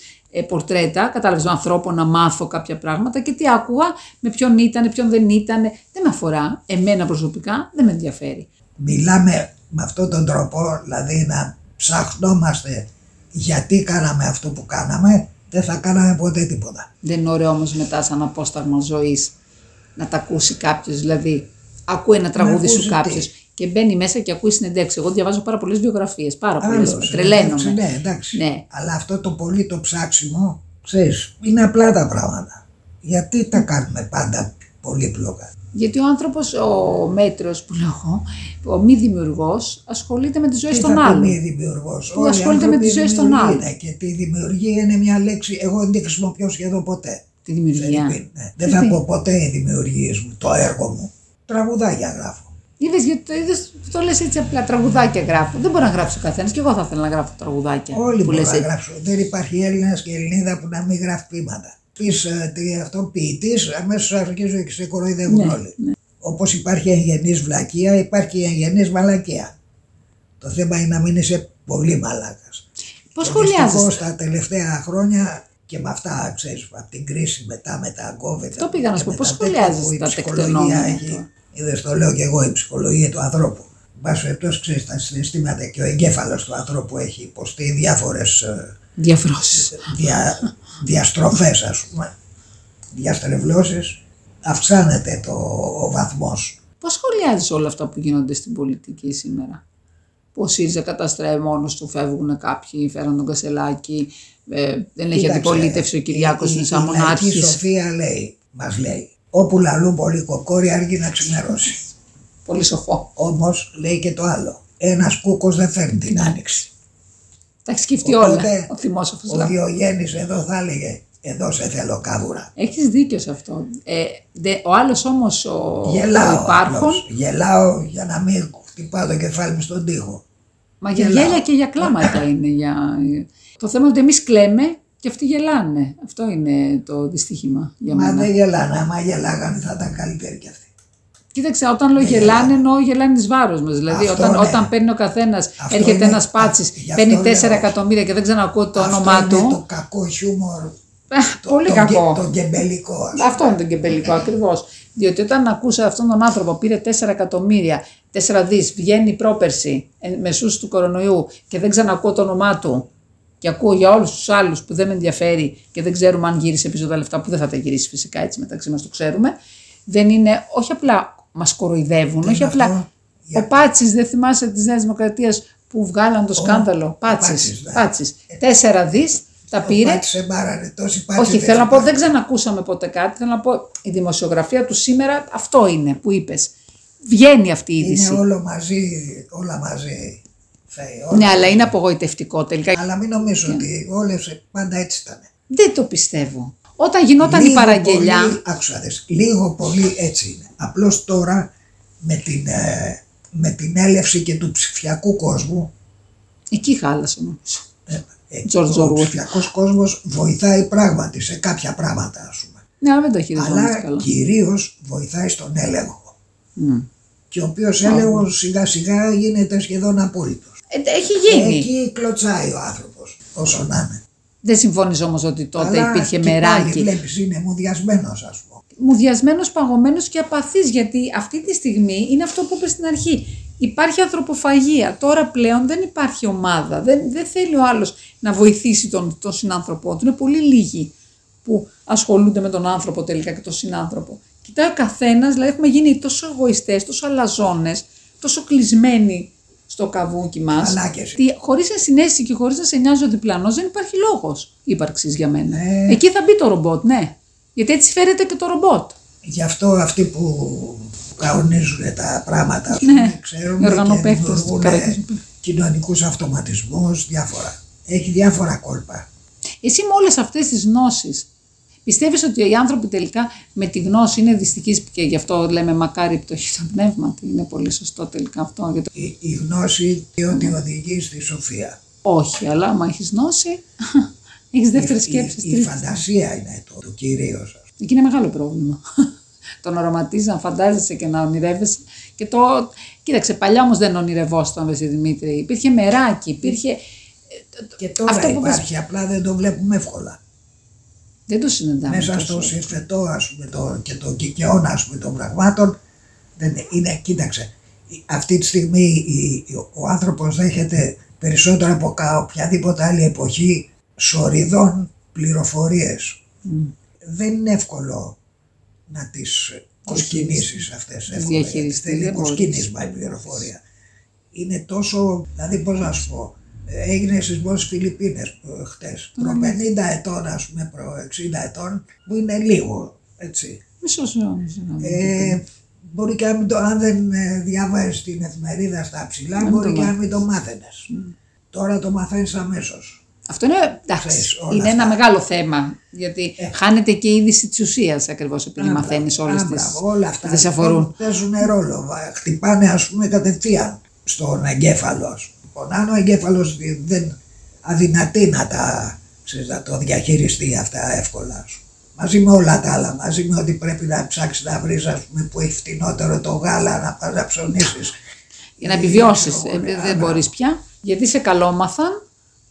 πορτρέτα, κατάλαβες, ανθρώπων, να μάθω κάποια πράγματα και τι άκουγα, με ποιον ήταν, ποιον δεν ήταν. Δεν με αφορά. Εμένα προσωπικά δεν με ενδιαφέρει. Μιλάμε με αυτόν τον τρόπο, δηλαδή να ψαχνόμαστε γιατί κάναμε αυτό που κάναμε, δεν θα κάναμε ποτέ τίποτα. Δεν είναι ωραίο όμως μετά, σαν απόσταγμα ζωής, να τα ακούσει κάποιος, δηλαδή. Ακούει ένα τραγούδι σου κάποιος και μπαίνει μέσα και ακούει συνεντεύξεις. Εγώ διαβάζω πάρα πολλές βιογραφίες, πάρα πολλές. Τρελαίνομαι. Ναι, εντάξει. Ναι. Αλλά αυτό το πολύ το ψάξιμο, ξέρεις, είναι απλά τα πράγματα. Γιατί τα κάνουμε πάντα πολύπλοκα? Γιατί ο άνθρωπος, ο μέτριος που λέω, ο μη δημιουργός, ασχολείται με τη ζωή των άλλων. Ο μη δημιουργός. Που ασχολείται με τη ζωή των άλλων. Και τη δημιουργία είναι μια λέξη, εγώ δεν τη χρησιμοποιώ σχεδόν ποτέ. Τη δημιουργία. Δεν θα πω ποτέ οι δημιουργίες μου, το έργο μου. Τραγουδάκια γράφω. Είδες, το λες έτσι απλά. Τραγουδάκια γράφω. Δεν μπορεί να γράψει ο καθένας και εγώ θα ήθελα να γράφω τραγουδάκια. Όλοι μπορούν να γράψουν. Δεν υπάρχει Έλληνας και Ελληνίδα που να μην γράφει ποίηματα. Πεις αυτόν ποιητής, αμέσως αρχίζουν και σε κοροϊδεύουν όλοι. Ναι. Όπως υπάρχει εγγενής βλακεία, υπάρχει εγγενής μαλακεία. Το θέμα είναι να μην είσαι πολύ μαλάκας. Πώς σχολιάζεσαι? Δυστυχώς τα τελευταία χρόνια. Και με αυτά, ξέρεις, από την κρίση μετά τα COVID. Το πήγα να σου πω, πώς σχολιάζεις τα τεκτενόμενα? Είδες, το λέω και εγώ, η ψυχολογία του ανθρώπου. Βάσει εκτός, ξέρεις, τα συναισθήματα και ο εγκέφαλος του ανθρώπου έχει υποστεί διάφορες διαστροφές, ας πούμε, διαστρεβλώσεις. Αυξάνεται ο βαθμός. Πώς σχολιάζεις όλα αυτά που γίνονται στην πολιτική σήμερα? Ο ΣΥΡΙΖΑ καταστρέφει μόνος του, φεύγουν κάποιοι, φέραν τον Κασελάκη, δεν έχει αντιπολίτευση ο Κυριάκος σαν μονάρχης. Η Σοφία λέει, μας λέει, όπου λαλούν πολύ κοκόροι αργεί να ξημερώσει. Πολύ σοφό. Όμως λέει και το άλλο, ένας κούκος δεν φέρνει την άνοιξη. Τα έχει σκεφτεί όλα, ο θυμόσοφος. Ο Διογέννης εδώ θα έλεγε, εδώ σε θέλω κάβουρα. Έχεις δίκιο σε αυτό. Ο άλλος όμως γελάω για να μην χτυπάω το κεφάλι μου στον τοίχο. Μα για γέλια και για κλάματα είναι. Το θέμα είναι ότι εμείς κλαίμε και αυτοί γελάνε. Αυτό είναι το δυστύχημα για μένα. Μα δεν γελάνε. Άμα γελάγανε θα ήταν καλύτεροι κι αυτοί. Κοίταξε, όταν λέω γελάνε, εννοώ γελάνε εις βάρος μας. Δηλαδή, όταν παίρνει ο καθένας, έρχεται ένας Πάτσης, παίρνει 4 εκατομμύρια και δεν ξανακούω το όνομά του. Αυτό είναι το κακό χιούμορ Πολύ κακό. Το γκεμπελικό. Αυτό είναι το γκεμπελικό, ακριβώς. Διότι όταν ακούσα αυτόν τον άνθρωπο πήρε 4 εκατομμύρια, 4 δις, βγαίνει πρόπερση μεσούς του κορονοϊού και δεν ξανακούω το όνομά του και ακούω για όλους τους άλλους που δεν με ενδιαφέρει και δεν ξέρουμε αν γύρισε πίσω τα λεφτά, που δεν θα τα γυρίσει φυσικά, έτσι μεταξύ μας το ξέρουμε. Δεν είναι, όχι απλά μας κοροϊδεύουν, όχι απλά. Ο Πάτσης, δεν θυμάσαι, της Νέας Δημοκρατίας που βγάλαν το σκάνδαλο. Πάτσης. 4 δις. Τα πήρε. Όχι, θέλω να πω, δεν ξανακούσαμε ποτέ κάτι. Θέλω να πω, η δημοσιογραφία του σήμερα αυτό είναι που είπες. Βγαίνει αυτή η είδηση. Είναι όλο μαζί, όλα μαζί. Ναι, αλλά είναι απογοητευτικό τελικά. Αλλά μην νομίζω ότι όλες πάντα έτσι ήταν. Δεν το πιστεύω. Όταν γινόταν λίγο η παραγγελιά. Άκουσα, λίγο πολύ έτσι είναι. Απλώς τώρα με την έλευση και του ψηφιακού κόσμου. Εκεί χάλασε νομίζω. Ο ψηφιακός κόσμος βοηθάει πράγματι σε κάποια πράγματα, ας πούμε. Ναι, αλλά δεν το χειριζόμαστε καλά. Αλλά κυρίως βοηθάει στον έλεγχο. Mm. Και ο οποίος έλεγχος σιγά σιγά γίνεται σχεδόν απόλυτος. Έχει γίνει. Εκεί κλωτσάει ο άνθρωπος, όσο να είναι. Δεν συμφώνεις όμως ότι τότε αλλά υπήρχε και μεράκι. Αλλά βλέπεις, είναι μουδιασμένος, ας πούμε. Μουδιασμένος, παγωμένος και απαθής, γιατί αυτή τη στιγμή είναι αυτό που είπε στην αρχή. Υπάρχει ανθρωποφαγία. Τώρα πλέον δεν υπάρχει ομάδα. Δεν θέλει ο άλλος να βοηθήσει τον συνάνθρωπό του. Είναι πολύ λίγοι που ασχολούνται με τον άνθρωπο τελικά και τον συνάνθρωπο. Κοιτάει ο καθένας, δηλαδή έχουμε γίνει τόσο εγωιστές, τόσο αλαζόνες, τόσο κλεισμένοι στο καβούκι μας. Χωρίς ενσυναίσθηση και χωρίς να σε νοιάζει ο διπλανός, δεν υπάρχει λόγος ύπαρξης για μένα. Εκεί θα μπει το ρομπότ, ναι. Γιατί έτσι φέρεται και το ρομπότ. Γι' αυτό αυτοί που κανονίζουν τα πράγματα, ναι, ξέρουν και δημιουργούν κοινωνικούς αυτοματισμούς, διάφορα. Έχει διάφορα κόλπα. Εσύ με όλες αυτές τις γνώσεις, πιστεύεις ότι οι άνθρωποι τελικά με τη γνώση είναι δυστυχείς και γι' αυτό λέμε μακάρι πτωχή στο πνεύμα? Είναι πολύ σωστό τελικά αυτό. Η γνώση ότι οδηγεί στη σοφία. Όχι, αλλά άμα έχεις γνώση, έχεις δεύτερη σκέψη. Η φαντασία είναι το κυρίως σας. Εκεί είναι μεγάλο πρόβλημα. Το να οραματίζεις, να φαντάζεσαι και να ονειρεύεσαι. Και το... Κοίταξε, παλιά όμως δεν ονειρευόταν, βες Δημήτρη. Υπήρχε μεράκι, υπήρχε. Και τώρα αυτό υπάρχει, που... απλά δεν το βλέπουμε εύκολα. Δεν το συναντάμε. Μέσα στο συνθετό, ας πούμε, και το κικαιώνα, ας πούμε, των πραγμάτων. Δεν είναι, κοίταξε, αυτή τη στιγμή ο άνθρωπος δέχεται περισσότερο από οποιαδήποτε άλλη εποχή σοριδών πληροφορίες. Mm. Δεν είναι εύκολο να τις κοσκινήσεις αυτές. Θέλει κοσκινίσμα η πληροφορία. Είναι τόσο, δηλαδή πώς να σου πω, έγινε σεισμός στις Φιλιππίνες χτες. Προ 50 ετών, ας πούμε, προ 60 ετών, που είναι λίγο, έτσι. Μισός αιώνας. Μπορεί και αν δεν διάβαζες την εφημερίδα στα ψηλά, μπορεί και αν μην το μάθαινες. Τώρα το μαθαίνεις αμέσως. Αυτό είναι, εντάξει, είναι ένα μεγάλο θέμα, γιατί χάνεται και η είδηση της ουσίας ακριβώς επειδή μαθαίνεις όλες τις αφορούν. Παίζουν ρόλο, χτυπάνε ας πούμε κατευθείαν στον εγκέφαλο. Πονάνε, ο εγκέφαλος δεν αδυνατεί να τα, ξέρεις, να το διαχειριστεί αυτά εύκολα. Μαζί με όλα τα άλλα, μαζί με ότι πρέπει να ψάξεις να βρεις ας πούμε που έχει φτηνότερο το γάλα, να πας να ψωνίσεις. Για να επιβιώσεις, δεν μπορείς πια, γιατί σε καλόμαθαν.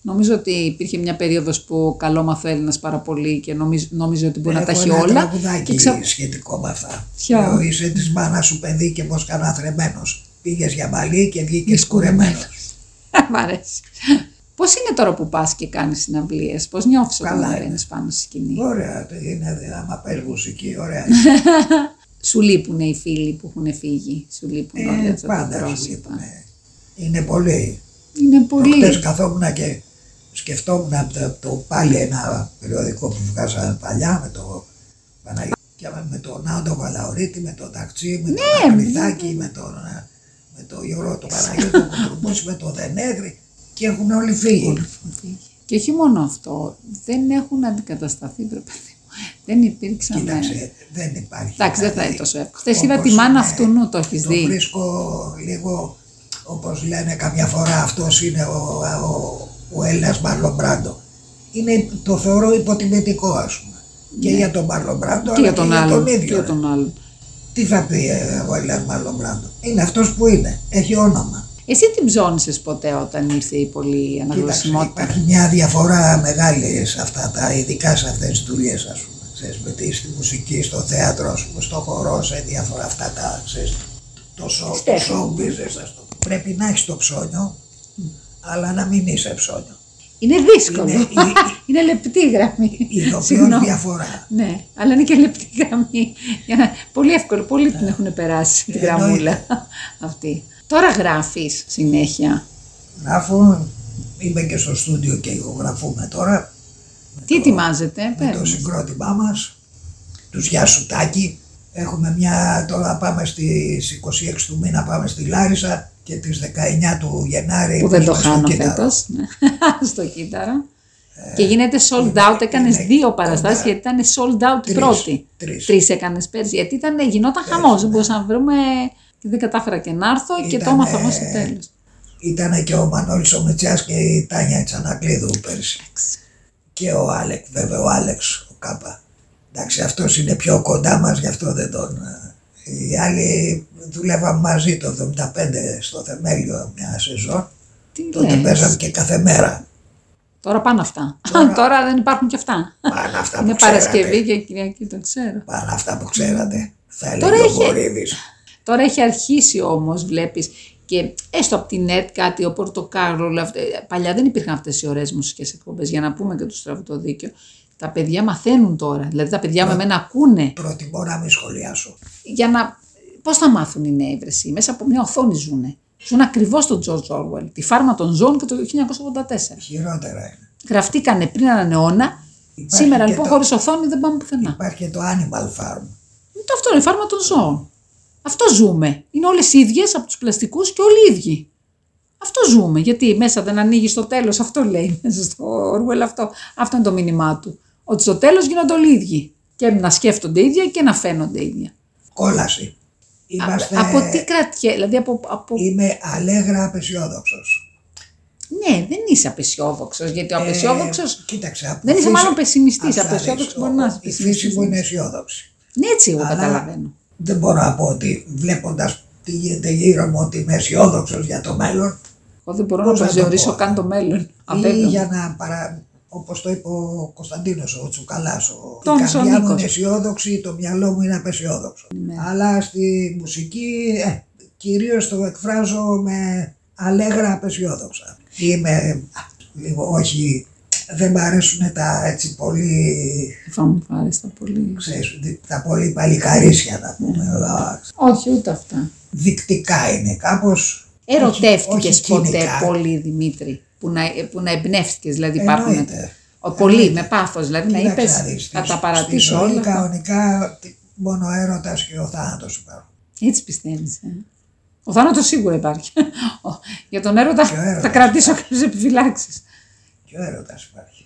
Νομίζω ότι υπήρχε μια περίοδος που καλόμαθε ο Έλληνας πάρα πολύ και νομίζω ότι μπορεί να τα έχει όλα. Έχω ένα τραγουδάκι σχετικό με αυτά. Λέω, είσαι της μάνας σου παιδί και πως καναθρεμένος. Πήγες για μαλλί και βγήκες κουρεμένος. Μ' αρέσει. Πώς είναι τώρα που πας και κάνεις συναυλίες, πώς νιώθεις όταν ανεβαίνεις πάνω στη σκηνή? Ωραία, είναι άμα πες μουσική, ωραία. Σου λείπουν οι φίλοι που έχουν φύγει, σου λείπουν όλα τα πάντα. Είναι πολύ. Χτες καθόμουν και σκεφτόμουν από το πάλι ένα περιοδικό που βγάζαμε παλιά με το Παναγιώτη και με τον Άντο Βαλαωρίτη, με τον Ταχτσί, με τον Ακριθάκη, με τον Γιώργο τον Παναγιώτη, με τον Δενέγρη, και έχουν όλοι φύγει. Και όχι μόνο αυτό, δεν έχουν αντικατασταθεί, πρέπει να δεν υπήρξαν. Κοίταξε, δεν υπάρχει. Εντάξει, δεν θα είναι τόσο εύκολο. Χτες είδα τη μάνα αυτού νου, το έχεις δει? Το βρίσκω λίγο. Όπως λένε καμιά φορά, αυτός είναι ο Έλληνας Μάρλον Μπράντο. Είναι, το θεωρώ υποτιμητικό, ας πούμε. Ναι. Και για τον Μάρλον Μπράντο, αλλά και για τον ίδιο. Και τον άλλο. Τι θα πει ο Έλληνας Μάρλον Μπράντο? Είναι αυτός που είναι. Έχει όνομα. Εσύ την ψώνησες ποτέ όταν ήρθε η πολυαναγνωσιμότητα? Υπάρχει μια διαφορά μεγάλη σε αυτά τα, ειδικά σε αυτές τις δουλειές, ας πούμε. Ξέρεις, με στη μουσική, στο θέατρο, ας πούμε, στο χορό, σε διάφορα αυτά τα, ξέρεις, το show business. Πρέπει να έχεις το ψώνιο, αλλά να μην είσαι ψώνιο. Είναι δύσκολο. Είναι λεπτή γραμμή. Ειδοποιώ διαφορά. Ναι, αλλά είναι και λεπτή γραμμή. Πολύ εύκολο, πολλοί την έχουν περάσει την γραμμούλα αυτή. Τώρα γράφεις συνέχεια? Γράφω, είμαι και στο στούντιο και ηχογραφούμε τώρα. Τι ετοιμάζετε? Με το συγκρότημά μας, τους Γιασουτάκη. Έχουμε μια, τώρα πάμε στις 26 του μήνα, πάμε στη Λάρισα και τις 19 του Γενάρη. Που δεν το χάνω φέτος, στο κύτταρο. Και γίνεται sold out, έκανες δύο παραστάσεις γιατί ήταν sold out πρώτη. Τρεις έκανες πέρσι, γιατί γινόταν χαμός, δεν μπορούσαμε να βρούμε... Δεν κατάφερα και να έρθω και το έμαθα όμως στο τέλος. Ήτανε και ο Μανώλης ο Μετσιάς και η Τάνια Τσανακλείδου πέρσι. Και ο Άλεξ, βέβαια, ο Άλεξ, ο Κάπα. Εντάξει, αυτός είναι πιο κοντά μας, γι' αυτό δεν τον... Οι άλλοι δουλεύαμε μαζί το 1975 στο Θεμέλιο μια σεζόν. Τότε παίζαμε και κάθε μέρα. Τώρα πάνε αυτά. Τώρα δεν υπάρχουν και αυτά. Πάνε αυτά που ξέρατε. Είναι Παρασκευή και Κυριακή, το ξέρω. Πάνε αυτά που ξέρατε. Θα έλεγε ο Βορίδης. Τώρα έχει αρχίσει όμως, βλέπεις, και έστω από την ΕΤ κάτι, ο Πορτοκάλο, παλιά δεν υπήρχαν αυτές οι ωραίες μουσικές εκπομπές, για να πούμε και το στραβωτό δίκαιο. Τα παιδιά μαθαίνουν τώρα, δηλαδή τα παιδιά με μένα ακούνε. Προτιμώ να μην σχολιάσω. Για να... Πώς θα μάθουν οι νέοι βρεσί, μέσα από μια οθόνη ζουνε. Ζουν ακριβώς τον Τζορτζ Όρουελ, τη φάρμα των ζώων και το 1984. Χειρότερα είναι. Γραφτήκανε πριν έναν αιώνα, σήμερα λοιπόν χωρίς οθόνη δεν πάμε πουθενά. Υπάρχει και το Animal Farm. Αυτό είναι η φάρμα των ζώων. Αυτό ζούμε. Είναι όλες οι ίδιες από τους πλαστικούς και όλοι οι ίδιοι. Αυτό ζούμε. Γιατί μέσα δεν ανοίγει στο τέλος, αυτό λέει μέσα στο Orwell, αυτό είναι το μήνυμά του. Ότι στο τέλος γίνονται όλοι οι ίδιοι. Και να σκέφτονται ίδια και να φαίνονται ίδια. Κόλαση. Είμαστε... Από τι κρατιέ, δηλαδή από... Είμαι αλέγρα απεσιόδοξος. Ναι, δεν είσαι απεσιόδοξος, γιατί ο απεσιόδοξος... Κοίταξε, δεν είσαι μάλλον πεσιμιστής. Απεσιόδοξος μπορεί να είσαι πεσιμιστής. Η φύση μου είναι αισιόδοξη. Ναι, έτσι εγώ καταλαβαίνω. Δεν μπορώ να πω ότι βλέποντας τι γίνεται γύρω μου ότι είμαι αισιόδοξος για το μέλλον. Εγώ δεν μπορώ να προσδιορίσω καν το μέλλον. Ή για να όπως το είπε ο Κωνσταντίνος, ο Τσουκαλάς, η καρδιά μου είναι αισιόδοξη, το μυαλό μου είναι απεσιόδοξο. Ναι. Αλλά στη μουσική κυρίως το εκφράζω με αλέγρα απεσιόδοξα. Είμαι λίγο όχι... Δεν μ' αρέσουν τα έτσι πολύ. Θα μου άρεσαν πολύ. Ξέρεις, τα πολύ παλικαρίσια να πούμε. Όχι, ούτε αυτά. Δεικτικά είναι κάπως. Ερωτεύτηκες ποτέ πολύ, Δημήτρη, που να εμπνεύστηκες? Δηλαδή υπάρχουν. Πολύ, με πάθος. Δηλαδή να είπες, θα τα παρατήσω όλα. Κανονικά μόνο έρωτας και ο θάνατος υπάρχουν. Έτσι πιστεύεις? Ο θάνατος σίγουρα υπάρχει. Για τον έρωτα θα κρατήσω κάποιες επιφυλάξεις. Και ο έρωτας υπάρχει.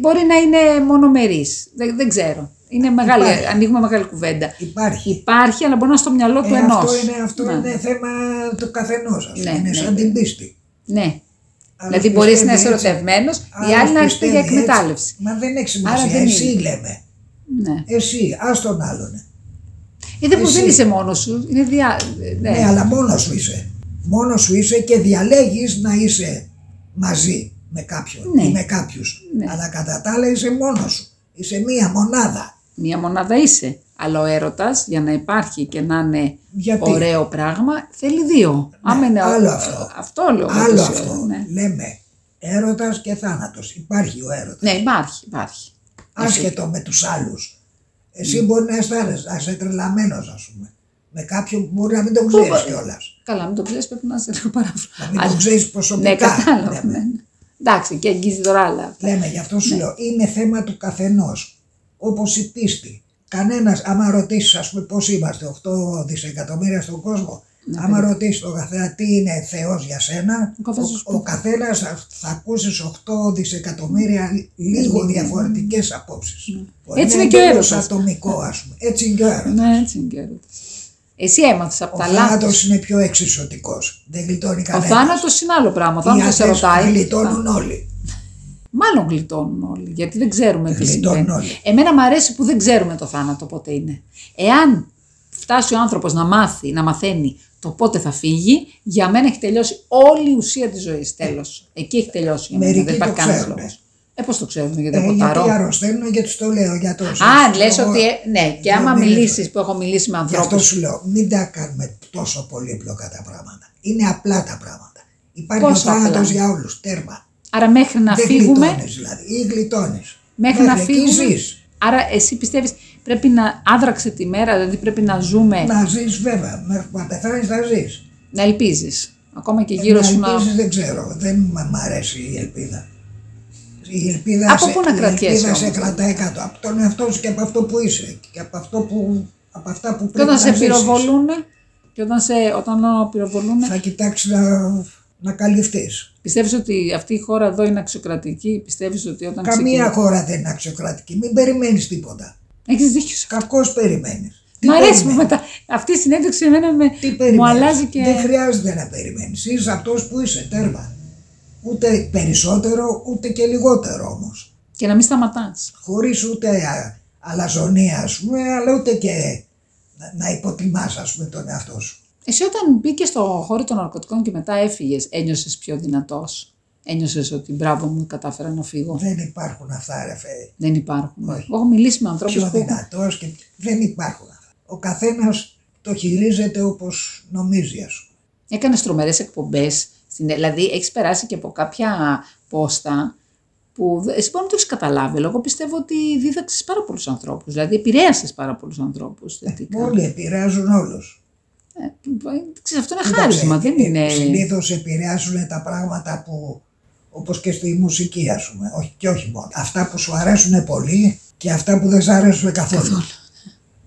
Μπορεί να είναι μονομερής. Δεν ξέρω. Είναι μεγάλη, ανοίγουμε μεγάλη κουβέντα. Υπάρχει, αλλά μπορεί να είναι στο μυαλό του ενός. Αυτό είναι θέμα του καθενός. Είναι σαν την πίστη. Ναι. Δηλαδή μπορείς να είσαι ερωτευμένος, οι άλλοι να έρθουν για εκμετάλλευση. Μα δεν έχει σημασία. Εσύ λέμε. Ναι. Εσύ, ας τον άλλον. Δεν είσαι μόνος σου. Ναι, αλλά μόνος σου είσαι. Μόνος σου είσαι και διαλέγεις να είσαι μαζί. Με κάποιον ή με κάποιους. Ναι. Αλλά κατά τα άλλα είσαι μόνος σου. Είσαι μία μονάδα. Μία μονάδα είσαι. Αλλά ο έρωτας για να υπάρχει και να είναι ωραίο πράγμα θέλει δύο. Ναι. Άλλο αυτό. Αυτό λέω. Ναι. Λέμε έρωτας και θάνατος. Υπάρχει ο έρωτας. Ναι, υπάρχει. Άσχετο με τους άλλους. Εσύ μπορεί να αισθάνεσαι, να είσαι τρελαμένος, ας πούμε. Με κάποιον που μπορεί να μην τον ξέρεις κιόλας. Καλά, μην τον ξέρεις, πρέπει να είσαι λίγο παράφορα. Να μην τον ξέρεις προσωπικά. Εντάξει, και αγγίζει τώρα άλλα. Λέμε, γι' αυτό σου λέω, είναι θέμα του καθενός. Όπως η πίστη. Κανένας, άμα ρωτήσεις, ας πούμε, πώς είμαστε, 8 δισεκατομμύρια στον κόσμο, άμα ρωτήσεις τον καθένα τι είναι Θεός για σένα, ο καθένας θα ακούσεις 8 δισεκατομμύρια λίγο διαφορετικές απόψεις. Έτσι είναι και ο έρωτας. Ατομικό, ας πούμε. Έτσι είναι και ο έρωτας. Ναι, έτσι είναι και ο έρωτας. Εσύ έμαθες από τα λάθη. Ο θάνατος είναι πιο εξισωτικός. Δεν γλιτώνει κανένας. Ο θάνατος είναι άλλο πράγμα. Ο θάνατος σε ρωτάει. Γλιτώνουν όλοι. Μάλλον γλιτώνουν όλοι. Γιατί δεν ξέρουμε τι συμβαίνει. Εμένα μου αρέσει που δεν ξέρουμε το θάνατο πότε είναι. Εάν φτάσει ο άνθρωπος να μάθει, να μαθαίνει το πότε θα φύγει, για μένα έχει τελειώσει όλη η ουσία της ζωής. Τέλος. Εκεί έχει τελειώσει. Δεν υπάρχει κανένας λόγος. Πώς το ξέρουμε, γιατί από τα ρόχα. Αρρωσταίνουν και τους το λέω για τόσο. Α, λες ότι. Ναι, και άμα μιλήσεις που έχω μιλήσει με ανθρώπους. Γι' αυτό σου λέω, μην τα κάνουμε τόσο πολύπλοκα τα πράγματα. Είναι απλά τα πράγματα. Υπάρχει ο θάνατος για όλους. Τέρμα. Άρα μέχρι να φύγουμε. Γλιτώνεις δηλαδή, ή γλιτώνεις. Μέχρι να φύγουμε. Άρα εσύ πιστεύεις πρέπει να άδραξε τη μέρα, δηλαδή πρέπει να ζούμε. Να ζεις βέβαια. Μέχρι που πεθάνεις να ζεις. Να ελπίζεις. Ακόμα και γύρω σου να. Ελπίζεις, δεν ξέρω. Δεν μ' αρέσει η ελπίδα. Η ελπίδα, από πού να κρατιέσαι. Η ελπίδα σε κρατάει κάτω. Από τον εαυτό σου και από αυτό που είσαι. Και από, αυτό που, από αυτά που πρέπει να ζήσεις. Και όταν σε πυροβολούν. Και όταν πυροβολούν. Θα κοιτάξεις να καλυφθείς. Πιστεύεις ότι αυτή η χώρα εδώ είναι αξιοκρατική. Πιστεύεις ότι όταν. Καμία χώρα δεν είναι αξιοκρατική. Μην περιμένεις τίποτα. Έχεις δίκιο. Κακώς περιμένεις. Μ' αρέσει που μετά αυτή η συνέντευξη εμένα μου αλλάζει και. Δεν χρειάζεται να περιμένεις. Είσαι αυτός που είσαι. Τέρμα. Ούτε περισσότερο, ούτε και λιγότερο όμως. Και να μην σταματάς. Χωρίς ούτε αλαζονία, ας πούμε, αλλά ούτε και να υποτιμάς, ας πούμε, τον εαυτό σου. Εσύ όταν μπήκες στο χώρο των ναρκωτικών και μετά έφυγες, ένιωσες πιο δυνατός? Ένιωσες ότι μπράβο μου, κατάφερα να φύγω? Δεν υπάρχουν αυτά, ρε Φέ. Δεν υπάρχουν. Όχι. Έχω μιλήσει με ανθρώπους πιο δυνατός και δεν υπάρχουν αυτά. Ο καθένας το χειρίζεται όπως νομίζει, ας πούμε. Έκανες τρομερές εκπομπές. Δηλαδή, έχεις περάσει και από κάποια πόστα που εσύ μπορεί να το έχεις καταλάβει. Εγώ πιστεύω ότι δίδαξες πάρα πολλούς ανθρώπους. Δηλαδή, επηρέασες πάρα πολλούς ανθρώπους. Όλοι επηρεάζουν όλους. Αυτό είναι χάρισμα, δεν είναι. Συνήθως επηρεάζουν τα πράγματα που. Όπως και στη μουσική, ας πούμε. Όχι, και όχι μόνο. Αυτά που σου αρέσουν πολύ και αυτά που δεν σου αρέσουν καθόλου.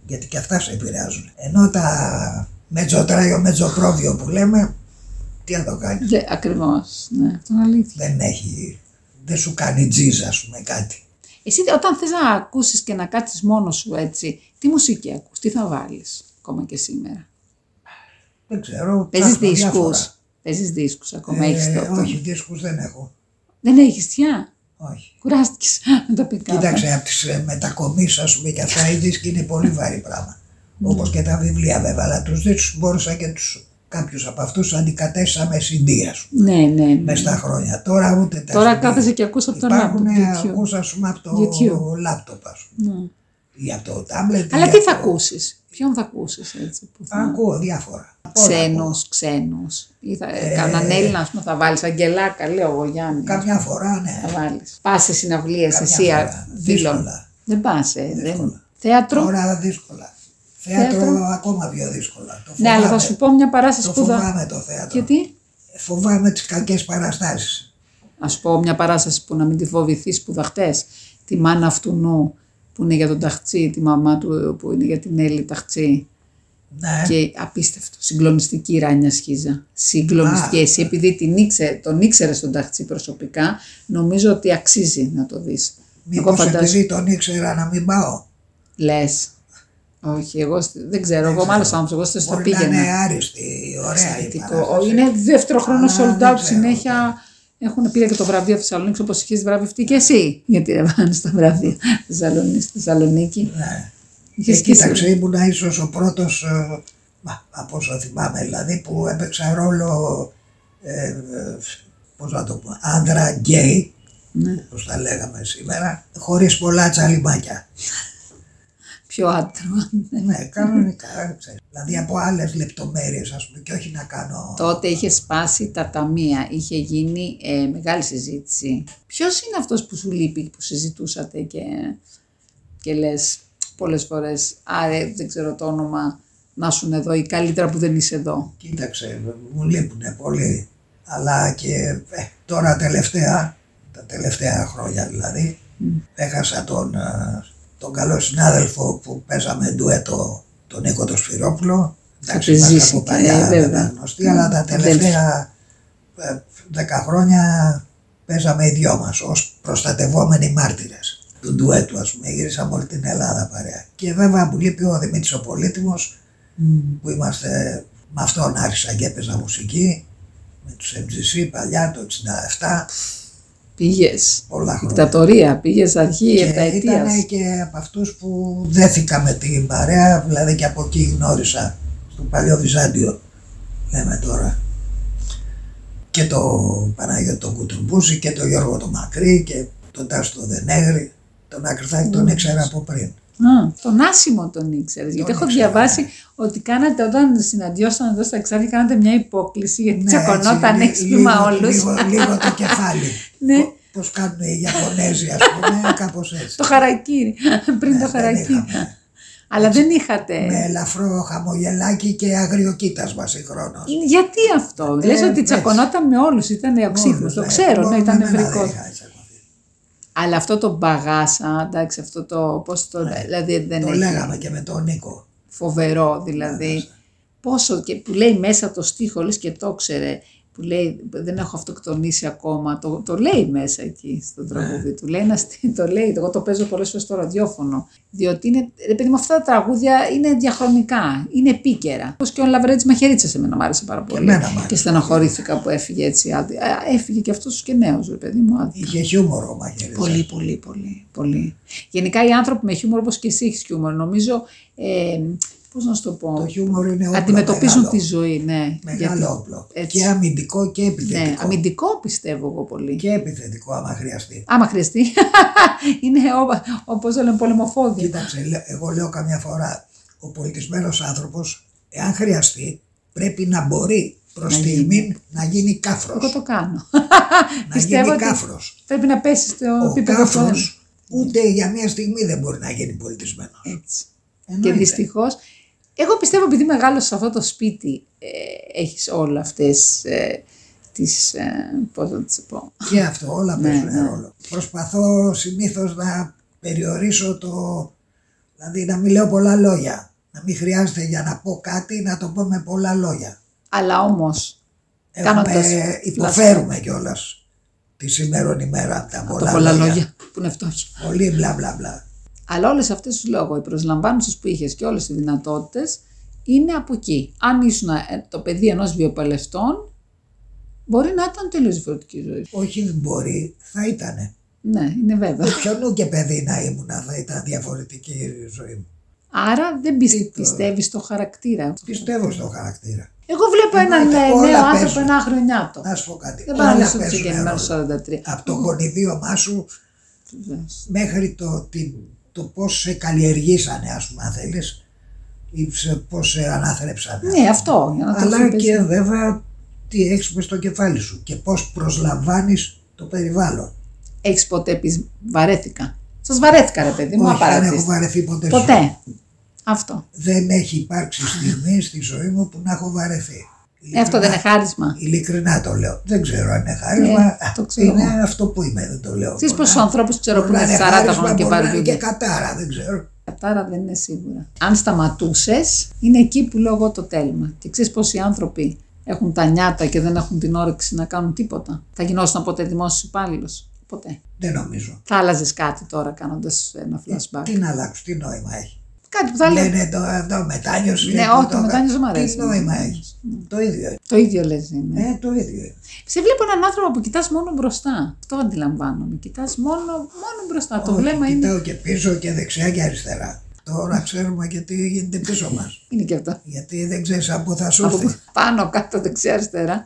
Γιατί και αυτά σε επηρεάζουν. Ενώ τα μετζοτράγιο, μετζοπρόβιο που λέμε. Τι να το κάνεις. Ακριβώς, ναι, αυτό είναι αλήθεια. Δεν σου κάνει τζιζ, ας πούμε, κάτι. Εσύ όταν θες να ακούσεις και να κάτσεις μόνος σου έτσι, τι μουσική ακούς, τι θα βάλεις ακόμα και σήμερα? Δεν ξέρω. Παίζεις δίσκους ακόμα, έχεις το αυτό? Όχι, δίσκους δεν έχω. Δεν έχεις πια? Όχι. Κουράστηκες να τα πει κάπου. Κοίταξε, από τις μετακομίσεις, ας πούμε, και αυτά οι δίσκοι είναι πολύ βαρύ πράγμα. Όπως και τα βιβλία βέβαια, αλλά τους δίσκους μπόρεσα και τους. Κάποιους από αυτούς αντικατέστησα με CD, ας πούμε. Ναι. Μες τα χρόνια. Τώρα ούτε τα. Τώρα κάθεσαι και ακούς από το λάπτοπ. Ακούς, ας πούμε, από το λάπτοπ, ας πούμε. Ή από το τάμπλετ. Αλλά τι θα ακούσεις, ποιον θα ακούσεις έτσι? Ακούω διάφορα. Ξένους. Κανέναν Έλληνα, ας πούμε, θα βάλεις? Αγγελάκα, λέω εγώ, Γιάννη. Καμιά φορά, ναι. Θα βάλεις. Πας σε συναυλίες, εσύ? Δύσκολα. Δεν πας. Θέατρο. Τώρα δύσκολα. Θέατρο ακόμα πιο δύσκολα. Ναι, αλλά θα σου πω μια παράσταση που θα. Φοβάμαι το θέατρο. Γιατί? Φοβάμαι τις κακές παραστάσεις. Ας πω μια παράσταση που να μην τη φοβηθείς που δαχτές. Τη μάνα αυτού νου που είναι για τον Ταχτσί, τη μαμά του που είναι για την Έλλη Ταχτσί. Ναι. Και απίστευτο. Συγκλονιστική Ράνια Σχίζα. Συγκλονιστική. Εσύ επειδή τον ήξερες τον Ταχτσί προσωπικά, νομίζω ότι αξίζει να το δεις. Μήπως επειδή τον ήξερα να μην πάω? Λες? Όχι, εγώ δεν ξέρω. Εγώ μάλλον άνθρωπο, εγώ στο πήγαινα. Είναι άριστη, ωραία. Είναι δεύτερο χρόνο sold out συνέχεια. Έχουν πήρε και το βραβείο Θεσσαλονίκη, όπως είχες βραβευτεί και εσύ. Γιατί δεν πάνε στα βραβεία Θεσσαλονίκη. Ναι. Κοίταξε, ήμουνα ίσως ο πρώτος, από όσο θυμάμαι δηλαδή, που έπαιξα ρόλο. Πώς να το πω, άντρα γκέι, όπως τα λέγαμε σήμερα, χωρίς πολλά τσαλιμάκια. Πιο άτρο. Ναι, κανονικά. Δηλαδή από άλλες λεπτομέρειες, ας πούμε, και όχι να κάνω. Τότε είχε σπάσει τα ταμεία, είχε γίνει μεγάλη συζήτηση. Ποιος είναι αυτός που σου λείπει, που συζητούσατε και λες πολλές φορές, άρε δεν ξέρω το όνομα, να σου εδώ ή καλύτερα που δεν είσαι εδώ? Κοίταξε, μου λείπουνε πολύ. Αλλά και τώρα τελευταία, τα τελευταία χρόνια δηλαδή, έχασα τον καλό συνάδελφο που παίζαμε ντουέτο, τον Νίκο τον Σιδηρόπουλο. Εντάξει, είμαστε από παλιά βέβαια γνωστοί, αλλά τα τελευταία 10 χρόνια παίζαμε οι δυο μας ως προστατευόμενοι μάρτυρες του ντουέτου, ας πούμε. Γύρισαμε όλη την Ελλάδα παρέα. Και βέβαια μου λείπει ο Δημήτρης ο Πολύτιμος, που είμαστε με αυτόν άρχισα και έπαιζα μουσική, με τους MGC παλιά το 1967. πήγες δικτατορία, πήγες αρχή επταετίας. Ήταν και από αυτούς που δέθηκα με την παρέα, δηλαδή και από εκεί γνώρισα, στο παλιό Βυζάντιο, λέμε τώρα. Και το Παναγιώτο Κουτουμπούση και τον Γιώργο τον Μακρύ και τον Τάστο Δενέγρη, τον Ακριθάκη τον ήξερα από πριν. Τον Άσιμο τον ήξερες, γιατί έχω διαβάσει ότι κάνατε όταν συναντιόσαν εδώ στα Εξάρχεια, κάνατε μια υπόκληση γιατί τσακωνόταν έξι πήμα όλους. Λίγο το κεφάλι. Πώς κάνουν οι Ιαπωνέζοι, ας πούμε, κάπως έτσι. Το χαρακύρι, πριν το χαρακύρι. Αλλά δεν είχατε. Με ελαφρό χαμογελάκι και αγριοκοίτασμα συγχρόνως. Γιατί αυτό, λες ότι τσακωνόταν με όλους, ήταν οξύχρος, το ξέρω, ήταν ευρικός. Αλλά αυτό το μπαγάσα, εντάξει, αυτό το πώς το, δηλαδή δεν το έχει. Λέγαμε και με τον Νίκο. Φοβερό δηλαδή. Μπαγάσα. Πόσο και που λέει μέσα το στίχο, λες και το ξέρε, που λέει δεν έχω αυτοκτονήσει ακόμα, το λέει μέσα εκεί στο τραγούδι του. Λέει ένα το λέει, εγώ το παίζω πολλές φορές στο ραδιόφωνο. Διότι είναι, επειδή με αυτά τα τραγούδια είναι διαχρονικά, είναι επίκαιρα. Όπως και ο Λαβρέτης Μαχαιρίτσας εμένα μου άρεσε πάρα πολύ. Και στενοχωρήθηκα που έφυγε έτσι. Έφυγε και αυτός και νέος, ρε παιδί μου. Είχε χιούμορο ο Μαχαιρίτσα. Πολύ. Γενικά οι άνθρωποι με χιούμορο, όπως και εσύ έχεις χιούμορο, νομίζω. Πώς να σου το πω. Το χιούμορ είναι όπλο. Αντιμετωπίζουν μεγάλο, τη ζωή, ναι. Μεγάλο γιατί, όπλο. Έτσι. Και αμυντικό και επιθετικό. Ναι, αμυντικό πιστεύω εγώ πολύ. Και επιθετικό, άμα χρειαστεί. Είναι όπως το λένε πολεμοφόδιο. Κοίταξε, εγώ λέω καμιά φορά, ο πολιτισμένος άνθρωπος, εάν χρειαστεί, πρέπει να μπορεί προς στιγμή να γίνει κάφρος. Εγώ το κάνω. Να γίνει κάφρος. Πρέπει να πέσει στο επίπεδο. Ο κάφρος ούτε για μια στιγμή δεν μπορεί να γίνει πολιτισμένος. Έτσι. Και δυστυχώς. Εγώ πιστεύω επειδή μεγάλωσα σε αυτό το σπίτι έχεις όλα αυτές τις, πώς να τις πω. Και αυτό, όλα παίζουν ρόλο. Προσπαθώ συνήθως να περιορίσω το, δηλαδή να μην λέω πολλά λόγια. Να μην χρειάζεται για να πω κάτι να το πω με πολλά λόγια. Αλλά όμως, υποφέρουμε κιόλας τη σήμερον ημέρα τα πολλά λόγια. Που είναι φτώχεια. Πολύ μπλα μπλα μπλα. Αλλά όλες αυτές τους λόγους, οι προσλαμβάνουσες που είχες και όλες οι δυνατότητες είναι από εκεί. Αν ήσουν το παιδί ενός βιοπαλευτών, μπορεί να ήταν τελείως διαφορετική ζωή. Όχι, δεν μπορεί, θα ήτανε. Ναι, είναι βέβαιο. Ποιον και παιδί να ήμουν, θα ήταν διαφορετική η ζωή μου. Άρα δεν πιστεύεις στο χαρακτήρα. Πιστεύω στο χαρακτήρα. Εγώ βλέπω έναν νέο άνθρωπο, ένα χρονιάτο. Να σου πω κάτι. Δεν πάω να σου πει. Από το γονιδίωμά σου μέχρι το πώς σε καλλιεργήσανε, ας πούμε, αν θέλεις, ή πώς σε ανάθρεψανε. Ναι, αυτό. Για να το αλλά και βέβαια τι έχεις μες στο κεφάλι σου και πώς προσλαμβάνεις το περιβάλλον. Έχεις ποτέ πει βαρέθηκα. Σας βαρέθηκα, ρε παιδί μου, απαρατήσεις. Δεν έχω βαρεθεί ποτέ. Ποτέ. Αυτό. Δεν έχει υπάρξει στιγμή στη ζωή μου που να έχω βαρεθεί. Αυτό δεν είναι χάρισμα. Ειλικρινά το λέω. Δεν ξέρω αν είναι χάρισμα. Είναι αυτό που είμαι, δεν το λέω. Ξέρεις πόσους ανθρώπους ξέρω που είναι 40 χρόνια και βαριούνται. Και κατάρα, δεν ξέρω. Κατάρα δεν είναι σίγουρα. Αν σταματούσες, είναι εκεί που λέω εγώ το τέλμα. Και ξέρεις πόσοι άνθρωποι έχουν τα νιάτα και δεν έχουν την όρεξη να κάνουν τίποτα. Θα γινόσουν ποτέ δημόσιος υπάλληλος. Ποτέ. Δεν νομίζω. Θα άλλαζες κάτι τώρα κάνοντας ένα flashback. Τι να αλλάξω, τι νόημα έχει. Κάτι που θα λένε. Ναι, το μετάνιωσε. Ναι, όχι, το μετάνιωσε μου αρέσει. Τι νόημα έχει. Το ίδιο. Το ίδιο λες. Το ίδιο. Σε βλέπω έναν άνθρωπο που κοιτάς μόνο μπροστά. Αυτό αντιλαμβάνομαι. Κοιτάς μόνο μπροστά. Το βλέμμα είναι. Κοιτάω και πίσω και δεξιά και αριστερά. Τώρα ξέρουμε και τι γίνεται πίσω μας. Είναι και αυτό. Γιατί δεν ξέρεις από πού θα σου έρθει. Πάνω, κάτω, δεξιά, αριστερά.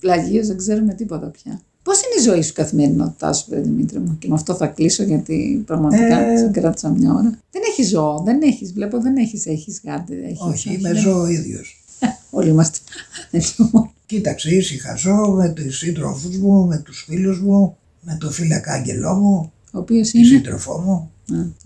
Πλαγίως δεν ξέρουμε τίποτα πια. Πώς είναι η ζωή σου, καθημερινότητά σου, Δημήτρη μου, και με αυτό θα κλείσω γιατί πραγματικά κράτησα μια ώρα. Δεν έχεις ζώο, δεν έχεις, βλέπω δεν έχεις γάτα. Όχι, είμαι ζώο ίδιος. Όλοι είμαστε. Κοίταξε, ήσυχα ζω με τους σύντροφους μου, με τους φίλους μου, με τον φύλακα άγγελό μου, τον σύντροφό μου.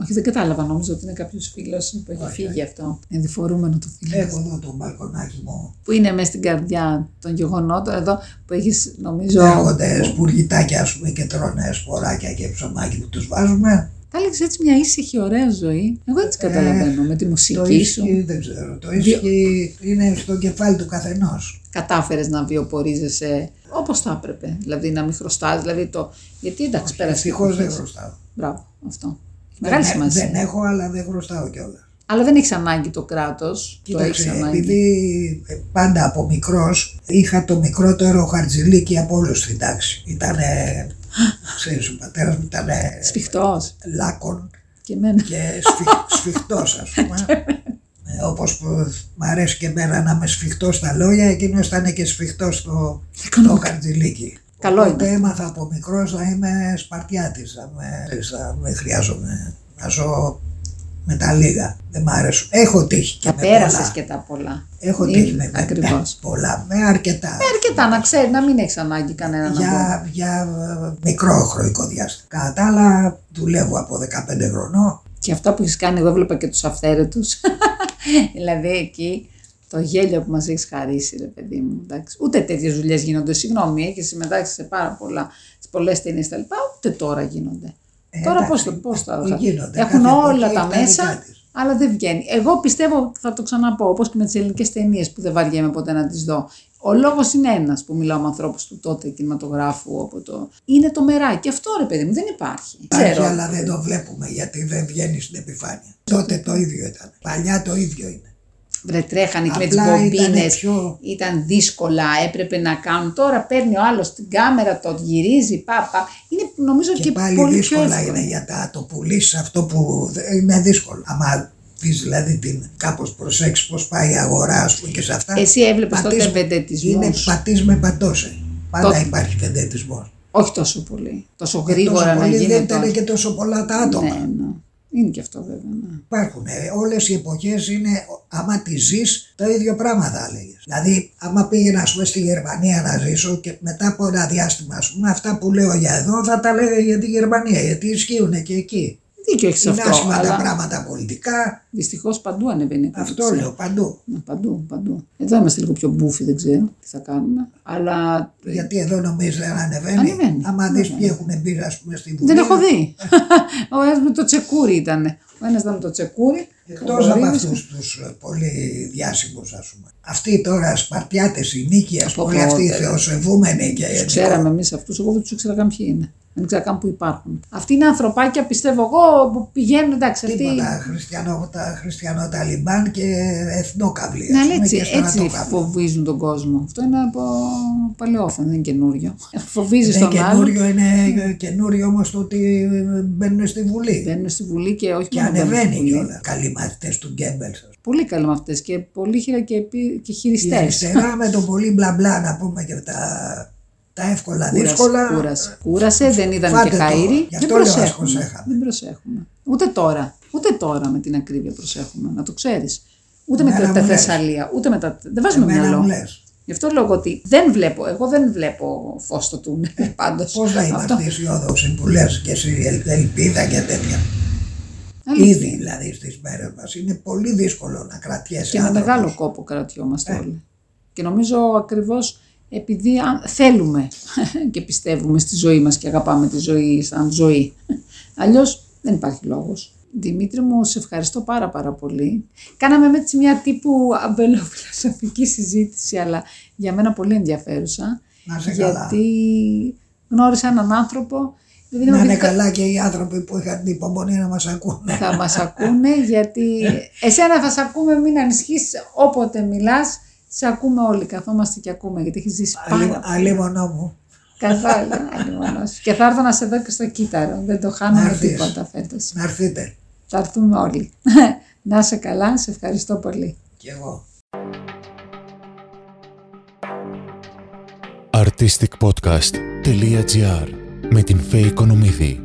Όχι, δεν κατάλαβα, νόμιζα ότι είναι κάποιος φίλος που έχει φύγει αυτό. Ενδιαφορούμενο το φίλο. Έχω εδώ τον μπαλκονάκι μου. Που είναι μέσα στην καρδιά των γεγονότων, εδώ που έχεις νομίζω. Λέγονται σπουργητάκια, ας πούμε, και τρώνε σποράκια και ψωμάκι που τους βάζουμε. Θα έλεγες έτσι μια ήσυχη, ωραία ζωή. Εγώ έτσι καταλαβαίνω με τη μουσική το ίσχυ, σου. Δεν ξέρω. Το ήσυχη είναι στο κεφάλι του καθενός. Κατάφερες να βιοπορίζεσαι όπως θα έπρεπε. Δηλαδή να μην χρωστάς. Δηλαδή το. Γιατί εντάξει, πέρασε. Ευτυχώς δεν χρωστάω. Μπράβο, αυτό. Δεν έχω, αλλά δεν χρωστάω κιόλα. Αλλά δεν έχεις ανάγκη το κράτος. Κοίταξε, το επειδή πάντα από μικρός είχα το μικρότερο χαρτζηλίκι από όλους στην τάξη. Ήτανε Ξέρεις, ο πατέρας μου ήταν σφιχτός, λάκων και σφιχτός, ας πούμε. Όπως μου αρέσει και εμένα να είμαι σφιχτός στα λόγια, εκείνος ήταν και σφιχτός στο χαρτζηλίκι. Καλό είναι. Έμαθα από μικρός να είμαι σπαρτιάτης, να χρειάζομαι να ζω με τα λίγα. Δεν μ' αρέσουν. Έχω τύχει και με πολλά. Πέρασες και τα πολλά. Έχω τύχει με πολλά, με αρκετά. Με αρκετά, να ξέρεις, να μην έχεις ανάγκη κανένα να πω. Για μικρό χρονικό διάστημα. Κατά τα άλλα, δουλεύω από 15 χρονών. Και αυτά που έχεις κάνει, εγώ βλέπα και τους αυθαίρετους. Δηλαδή εκεί το γέλιο που μας έχεις χαρίσει, ρε παιδί μου. Εντάξει. Ούτε τέτοιες δουλειές γίνονται. Συγγνώμη, έχεις συμμετάξει σε πάρα πολλές ταινίες τα λοιπά, ούτε τώρα γίνονται. Τώρα πώς τα δω. Έχουν όλα τα μέσα, αλλά δεν βγαίνει. Εγώ πιστεύω, θα το ξαναπώ, όπως και με τις ελληνικές ταινίες που δεν βαριέμαι ποτέ να τις δω. Ο λόγος είναι ένας που μιλάω με ανθρώπους του τότε κινηματογράφου. Είναι το μεράκι. Αυτό, ρε παιδί μου, δεν υπάρχει. Υπάρχει, αλλά δεν το βλέπουμε γιατί δεν βγαίνει στην επιφάνεια. Τότε το ίδιο ήταν. Παλιά το ίδιο είναι. Βρε, τρέχανε και με τις μπομπίνες, ήταν δύσκολα, έπρεπε να κάνουν. Τώρα παίρνει ο άλλος την κάμερα, το γυρίζει, πάπα. Είναι νομίζω και πάλι πολύ δύσκολα πιο είναι για το πουλήσεις αυτό που είναι δύσκολο. Άμα δεις δηλαδή κάπως προσέξεις πώς πάει η αγορά, ας πούμε, και σε αυτά. Εσύ έβλεπες τότε βεντετισμό. Είναι πατής με πατώσε. Πάντα τότε υπάρχει βεντετισμό. Όχι τόσο πολύ. Τόσο γρήγορα τόσο να γίνει. Δεν ήταν και τόσο πολλά τα άτομα. Ναι, ναι. Είναι και αυτό βέβαια. Ναι. Υπάρχουν. Όλες οι εποχές είναι, άμα τη ζεις, το ίδιο πράγμα θα έλεγες. Δηλαδή, άμα πήγαινα, ας πούμε, στη Γερμανία να ζήσω και μετά από ένα διάστημα, ας πούμε, αυτά που λέω για εδώ θα τα λέγα για τη Γερμανία, γιατί ισχύουν και εκεί. Δίκιο έχεις αυτό. Είναι άσχημα τα πράγματα πολιτικά. Δυστυχώς παντού ανεβαίνει. Αυτό λέω, παντού. Ναι, παντού. Εδώ είμαστε λίγο πιο μπούφοι, δεν ξέρω τι θα κάνουμε. Αλλά... Γιατί εδώ νομίζω δεν ανεβαίνει. Άμα δεις ποιοι έχουν μπει, ας πούμε, στη Βουλή. Δεν έχω δει. Ο ένας με το τσεκούρι ήταν. Εκτός από αυτούς τους πολύ διάσημους, ας πούμε. Αυτοί τώρα Σπαρτιάτες, οι Νίκοι, ας πούμε, αυτοί οι θεοσεβούμενοι και έτσι. Ξέραμε εμείς αυτούς, εγώ δεν τους ήξερα καν ποιοι είναι. Δεν ξέρω καν που υπάρχουν. Αυτοί είναι ανθρωπάκια, πιστεύω εγώ, που πηγαίνουν, εντάξει. Τίποτα, χριστιανό Ταλιμπάν και εθνόκαυλοι. Ναι, έτσι φοβίζουν τον κόσμο. Αυτό είναι από παλαιόφωνα, δεν είναι καινούριο. Φοβίζεις τον άλλο. Είναι καινούριο όμως το ότι μπαίνουν στη Βουλή. Μπαίνουν στη Βουλή και όχι μόνο. Και ανεβαίνει κιόλα. Καλοί μαθητές του Γκέμπελς. Πολύ καλοί μαθητές και πολύ χειριστές. Αριστερά με το πολύ μπλα μπλα, να πούμε και τα. Τα εύκολα, δύσκολα. Κούρασε, δεν είδαμε και χαΐρι. Δεν προσέχουμε. Ούτε τώρα με την ακρίβεια προσέχουμε, να το ξέρεις. Ούτε με τα Θεσσαλία, ούτε με τα. Δεν βάζουμε μυαλό. Γι' αυτό λέω ότι εγώ δεν βλέπω φως στο τούνελ πάντως. Πώς θα είμαστε αισιόδοξοι που λες και εσύ ελπίδα και τέτοια. Ήδη δηλαδή στις μέρες μας είναι πολύ δύσκολο να κρατιέσαι. Και με μεγάλο κόπο κρατιόμαστε όλοι. Και νομίζω ακριβώς. Επειδή θέλουμε και πιστεύουμε στη ζωή μας και αγαπάμε τη ζωή σαν ζωή. Αλλιώς δεν υπάρχει λόγος. Δημήτρη μου, σε ευχαριστώ πάρα πολύ. Κάναμε έτσι μια τύπου αμπελοφιλοσοφική συζήτηση, αλλά για μένα πολύ ενδιαφέρουσα. Γιατί γνώρισα έναν άνθρωπο. Να είναι καλά και οι άνθρωποι που είχαν την υπομονή να μας ακούνε. Θα μας ακούνε, γιατί εσένα θα σε ακούμε, μην ανησυχείς, όποτε μιλάς. Σε ακούμε όλοι, καθόμαστε και ακούμε, γιατί έχεις ζήσει πάντα. Αλίμονό μου. Καθόλου, αλίμονός. Και θα έρθω να σε δω και στο κύτταρο. Δεν το χάνουμε τίποτα φέτος. Να έρθείτε. Θα έρθουμε όλοι. Να είσαι καλά, σε ευχαριστώ πολύ. Και εγώ. artisticpodcast.gr με την Φέ Οικονομίδη.